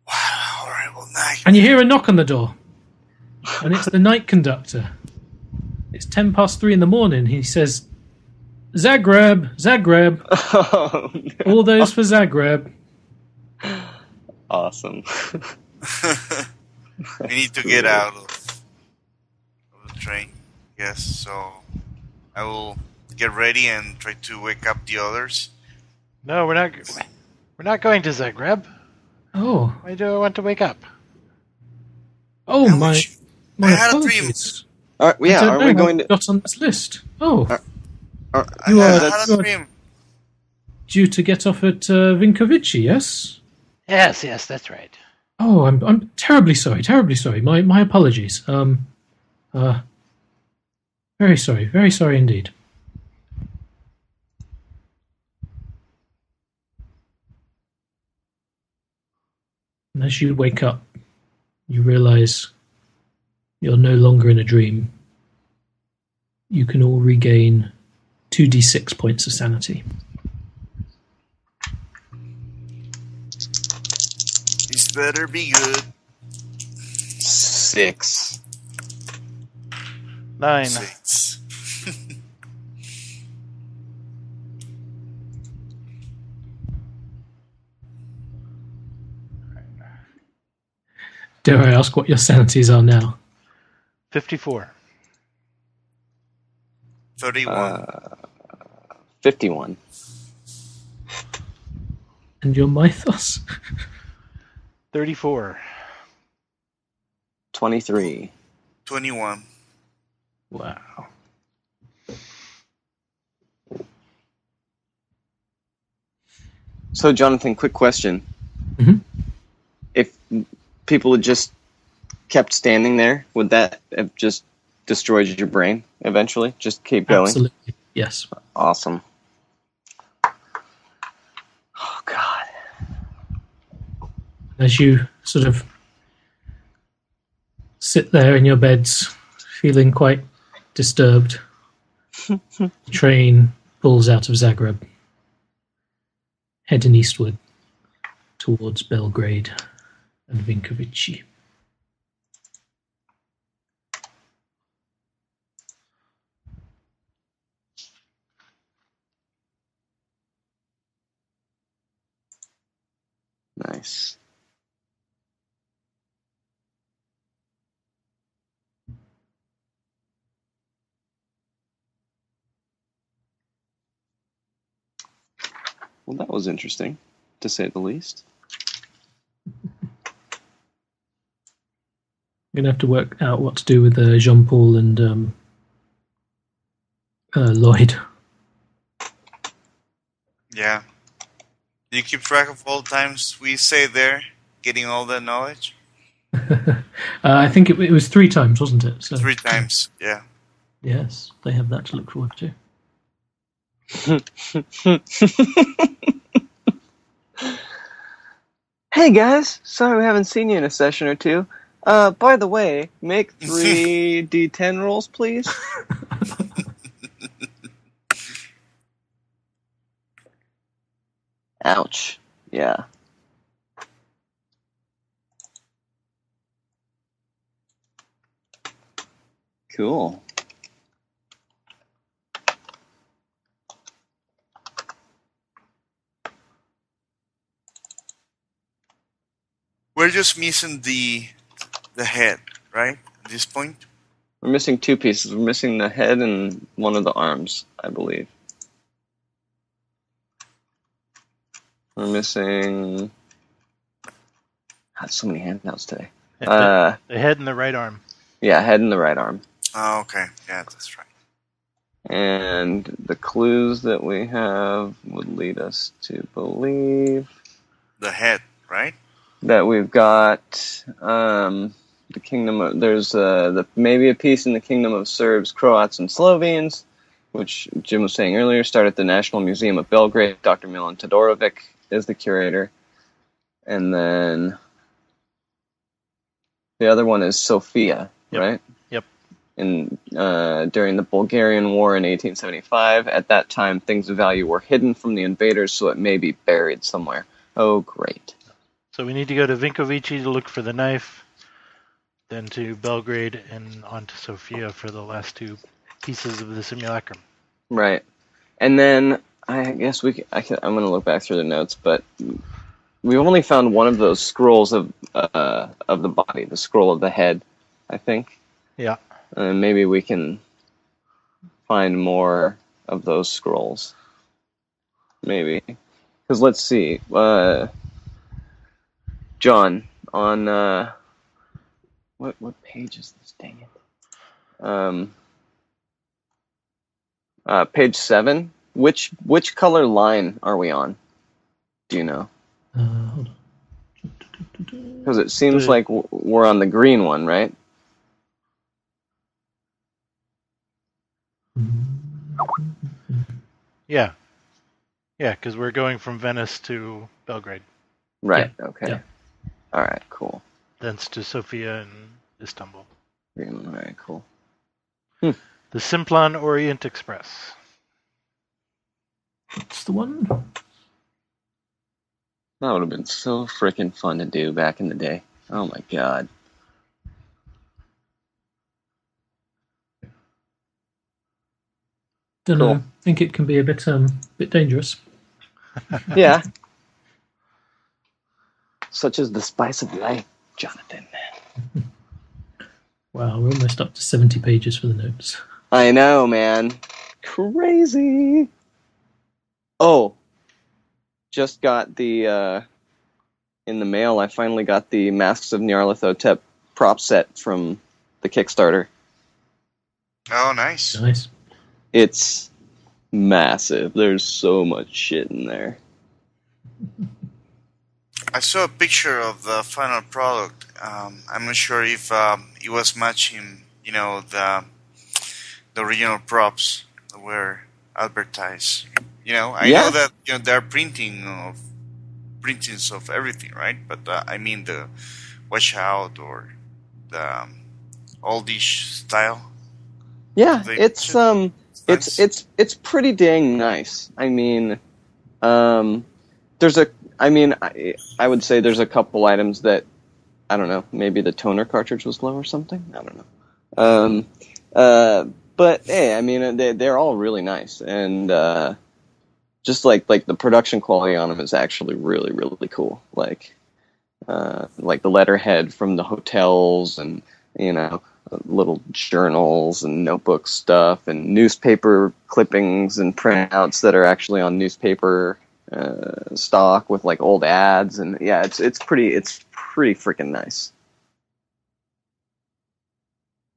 Wow, horrible night. And you hear a knock on the door. And it's the night conductor. It's ten past three in the morning. He says, Zagreb, Zagreb. Oh, no. All those for Zagreb. Awesome. We need to get out of, of the train. Yes, so I will get ready and try to wake up the others. No, we're not. We're not going to Zagreb. Oh, why do I want to wake up? Oh How my! my I had a dream. Are, yeah, I are know, we going I'm to? Not on this list. Oh, are, are, you I, are, I had a dream. Due to get off at uh, Vinkovici, yes. Yes, yes, that's right. Oh, I'm I'm terribly sorry, terribly sorry. My my apologies. Um, uh, very sorry, very sorry indeed. And as you wake up, you realize you're no longer in a dream. You can all regain two d six points of sanity. Better be good. Six. Nine. Six. Dare I ask what your sanities are now? Fifty-four. Thirty-one. Uh, Fifty-one. And your mythos? thirty-four. twenty-three. twenty-one. Wow. So, Jonathan, quick question. Mm-hmm. If people had just kept standing there, would that have just destroyed your brain eventually? Just keep going? Absolutely, yes. Awesome. Oh, God. As you sort of sit there in your beds, feeling quite disturbed, the train pulls out of Zagreb, heading eastward towards Belgrade and Vinkovici. Nice. Well, that was interesting, to say the least. I'm going to have to work out what to do with uh, Jean-Paul and um, uh, Lloyd. Yeah. Do you keep track of all the times we say there, getting all that knowledge? uh, I think it, it was three times, wasn't it? So, three times, yeah. Yes, they have that to look forward to. Hey guys, sorry we haven't seen you in a session or two. Uh, by the way, make three D ten rolls, please. Ouch. Yeah. Cool. We're just missing the the head, right? At this point, we're missing two pieces. We're missing the head and one of the arms, I believe. We're missing. God, so many handouts today. The, uh, the head and the right arm. Yeah, head and the right arm. Oh, okay. Yeah, that's right. And the clues that we have would lead us to believe the head, right? That we've got um, the kingdom of, there's uh, the, maybe a piece in the kingdom of Serbs, Croats, and Slovenes, which Jim was saying earlier, started at the National Museum of Belgrade. Doctor Milovan Todovoric is the curator. And then the other one is Sofia, yep. Right? Yep. And uh, during the Bulgarian War in eighteen seventy-five, at that time, things of value were hidden from the invaders, so it may be buried somewhere. Oh, great. So we need to go to Vinkovici to look for the knife, then to Belgrade, and on to Sofia for the last two pieces of the simulacrum. Right. And then, I guess we can, I can, I'm going to look back through the notes, but we only found one of those scrolls of uh, of the body, the scroll of the head, I think. Yeah. And maybe we can find more of those scrolls. Maybe. Because let's see. Uh... John, on uh, what what page is this? Dang it! Um, uh, page seven. Which which color line are we on? Do you know? Uh, hold on. Because it seems like we're on the green one, right? Yeah, yeah. Because we're going from Venice to Belgrade. Right. Yeah. Okay. Yeah. All right, cool. Thence to Sofia and Istanbul. All right, cool. Hmm. The Simplon Orient Express. What's the one? That would have been so freaking fun to do back in the day. Oh, my God. Don't cool. know. I think it can be a bit, um, bit dangerous. Yeah. Such is the spice of life, Jonathan. Wow, we're almost up to seventy pages for the notes. I know, man. Crazy. Oh, just got the, uh, in the mail, I finally got the Masks of Nyarlathotep prop set from the Kickstarter. Oh, nice. Nice. It's massive. There's so much shit in there. I saw a picture of the final product. Um, I'm not sure if um, it was matching, you know, the the original props that were advertised. You know, I yeah. know that you know there are printing of printings of everything, right? But uh, I mean the wash out or the um, oldish style. Yeah, they, it's um, it's nice. it's it's pretty dang nice. I mean, um. there's a, I mean, I, I would say there's a couple items that, I don't know, maybe the toner cartridge was low or something? I don't know. Um, uh, but, hey, I mean, they, they're all really nice. And uh, just, like, like the production quality on them is actually really, really cool. Like, uh, like the letterhead from the hotels and, you know, little journals and notebook stuff and newspaper clippings and printouts that are actually on newspaper uh, stock with, like, old ads. And, yeah, it's it's pretty, it's pretty freaking nice.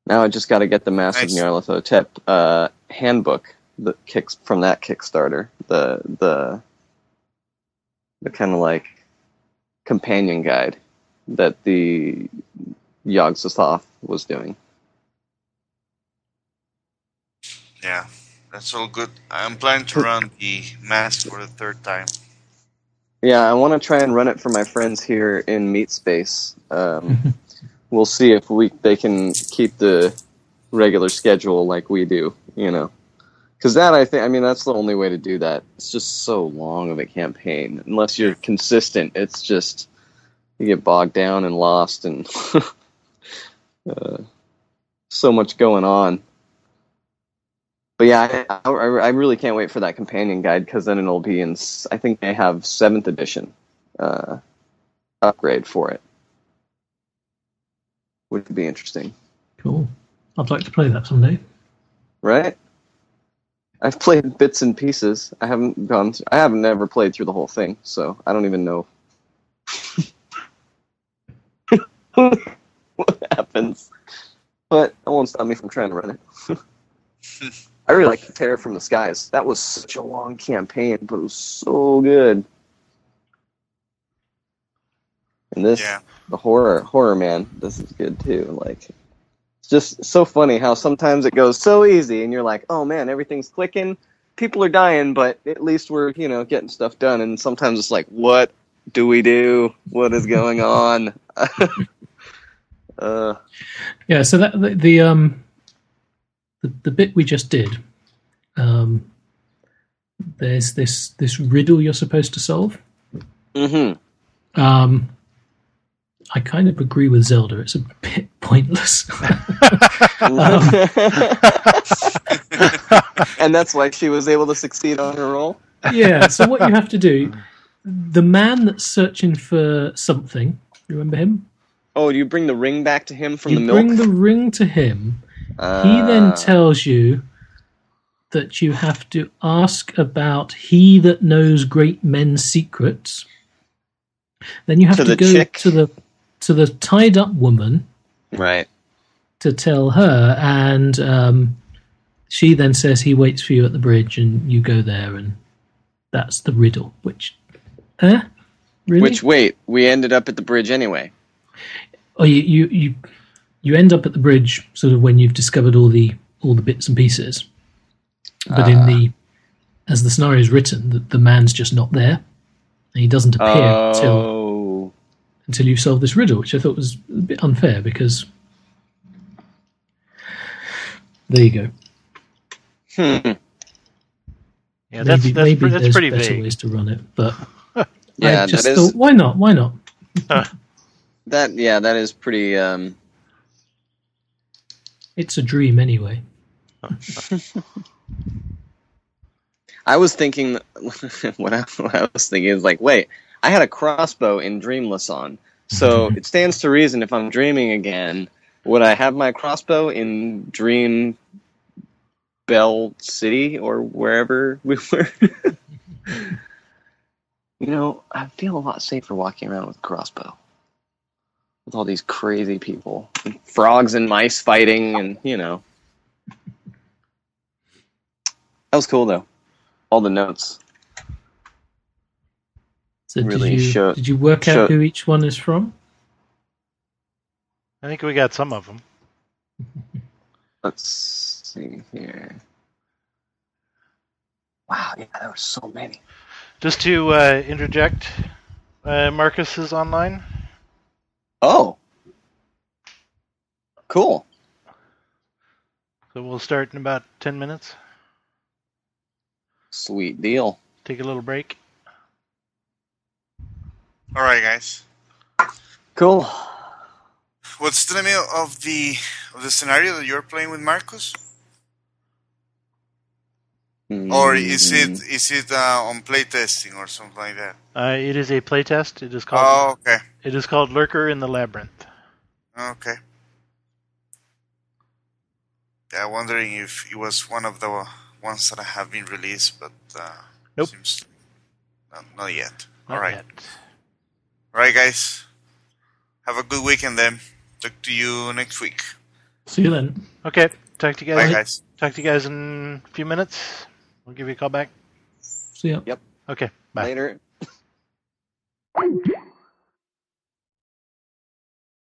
Now I just got to get the Masks of Nyarlathotep uh, handbook that kicks from that Kickstarter, the the the kind of like companion guide that the Yogg-Sothoth was doing. Yeah, that's all good. I'm planning to run the mask for the third time. Yeah, I want to try and run it for my friends here in Meat Space. Um, we'll see if we they can keep the regular schedule like we do, you know. Because that, I think, I mean, that's the only way to do that. It's just so long of a campaign. Unless you're consistent, it's just, you get bogged down and lost and uh, so much going on. But yeah, I, I really can't wait for that companion guide, because then it'll be in, I think they have seventh edition uh, upgrade for it, which would be interesting. Cool. I'd like to play that someday. Right? I've played bits and pieces. I haven't gone through, I haven't never played through the whole thing, so I don't even know what happens. But that won't stop me from trying to run it. I really like Terror from the Skies. That was such a long campaign, but it was so good. And this, yeah. the horror, horror man, this is good too. Like, it's just so funny how sometimes it goes so easy, and you're like, oh man, everything's clicking, people are dying, but at least we're, you know, getting stuff done. And sometimes it's like, what do we do? What is going on? uh, yeah. So that the, the um. The, the bit we just did, um, there's this this riddle you're supposed to solve. Mm-hmm. Um, I kind of agree with Zelda. It's a bit pointless. um, and that's why she was able to succeed on her role? Yeah, so what you have to do, the man that's searching for something, remember him? Oh, you bring the ring back to him from you the milk? You bring the ring to him. Uh, he then tells you that you have to ask about he that knows great men's secrets. Then you have to, to go chick. to the to the tied up woman, right? To tell her, and um, she then says he waits for you at the bridge, and you go there, and that's the riddle. Which, huh? Really? Which wait, we ended up at the bridge anyway. Oh, you you. you You end up at the bridge sort of when you've discovered all the all the bits and pieces. But uh, in the as the scenario is written, the, the man's just not there. And he doesn't appear oh. until until you solve this riddle, which I thought was a bit unfair, because there you go. Hmm. Yeah, that's maybe, that's, maybe that's there's pretty better vague. ways to run it, but yeah, I just that thought, is... why not? Why not? Huh. That yeah, that is pretty um... It's a dream anyway. I was thinking, what I, what I was thinking is like, wait, I had a crossbow in Dreamless on. So it stands to reason if I'm dreaming again, would I have my crossbow in Dream Bell City or wherever we were? You know, I feel a lot safer walking around with a crossbow. With all these crazy people. And frogs and mice fighting and, you know. That was cool, though. All the notes. So really did, you, show, did you work show, out who each one is from? I think we got some of them. Let's see here. Wow, yeah, there were so many. Just to uh, interject, uh, Marcus is online. Oh, cool. So we'll start in about ten minutes. Sweet deal. Take a little break. All right, guys. Cool. What's the name of the of the scenario that you're playing with Marcus? Mm. Or is it is it uh, on playtesting or something like that? Uh, it is a playtest. It is called. Oh, okay. It is called Lurker in the Labyrinth. Okay. Yeah, wondering if it was one of the ones that have been released, but uh, nope, seems not, not yet. Not All right. Yet. All right, guys. Have a good weekend, then. Talk to you next week. See you then. Okay. Talk to you guys. Bye, guys. Talk to you guys in a few minutes. We'll give you a call back. See ya. Yep. Okay. Bye. Later.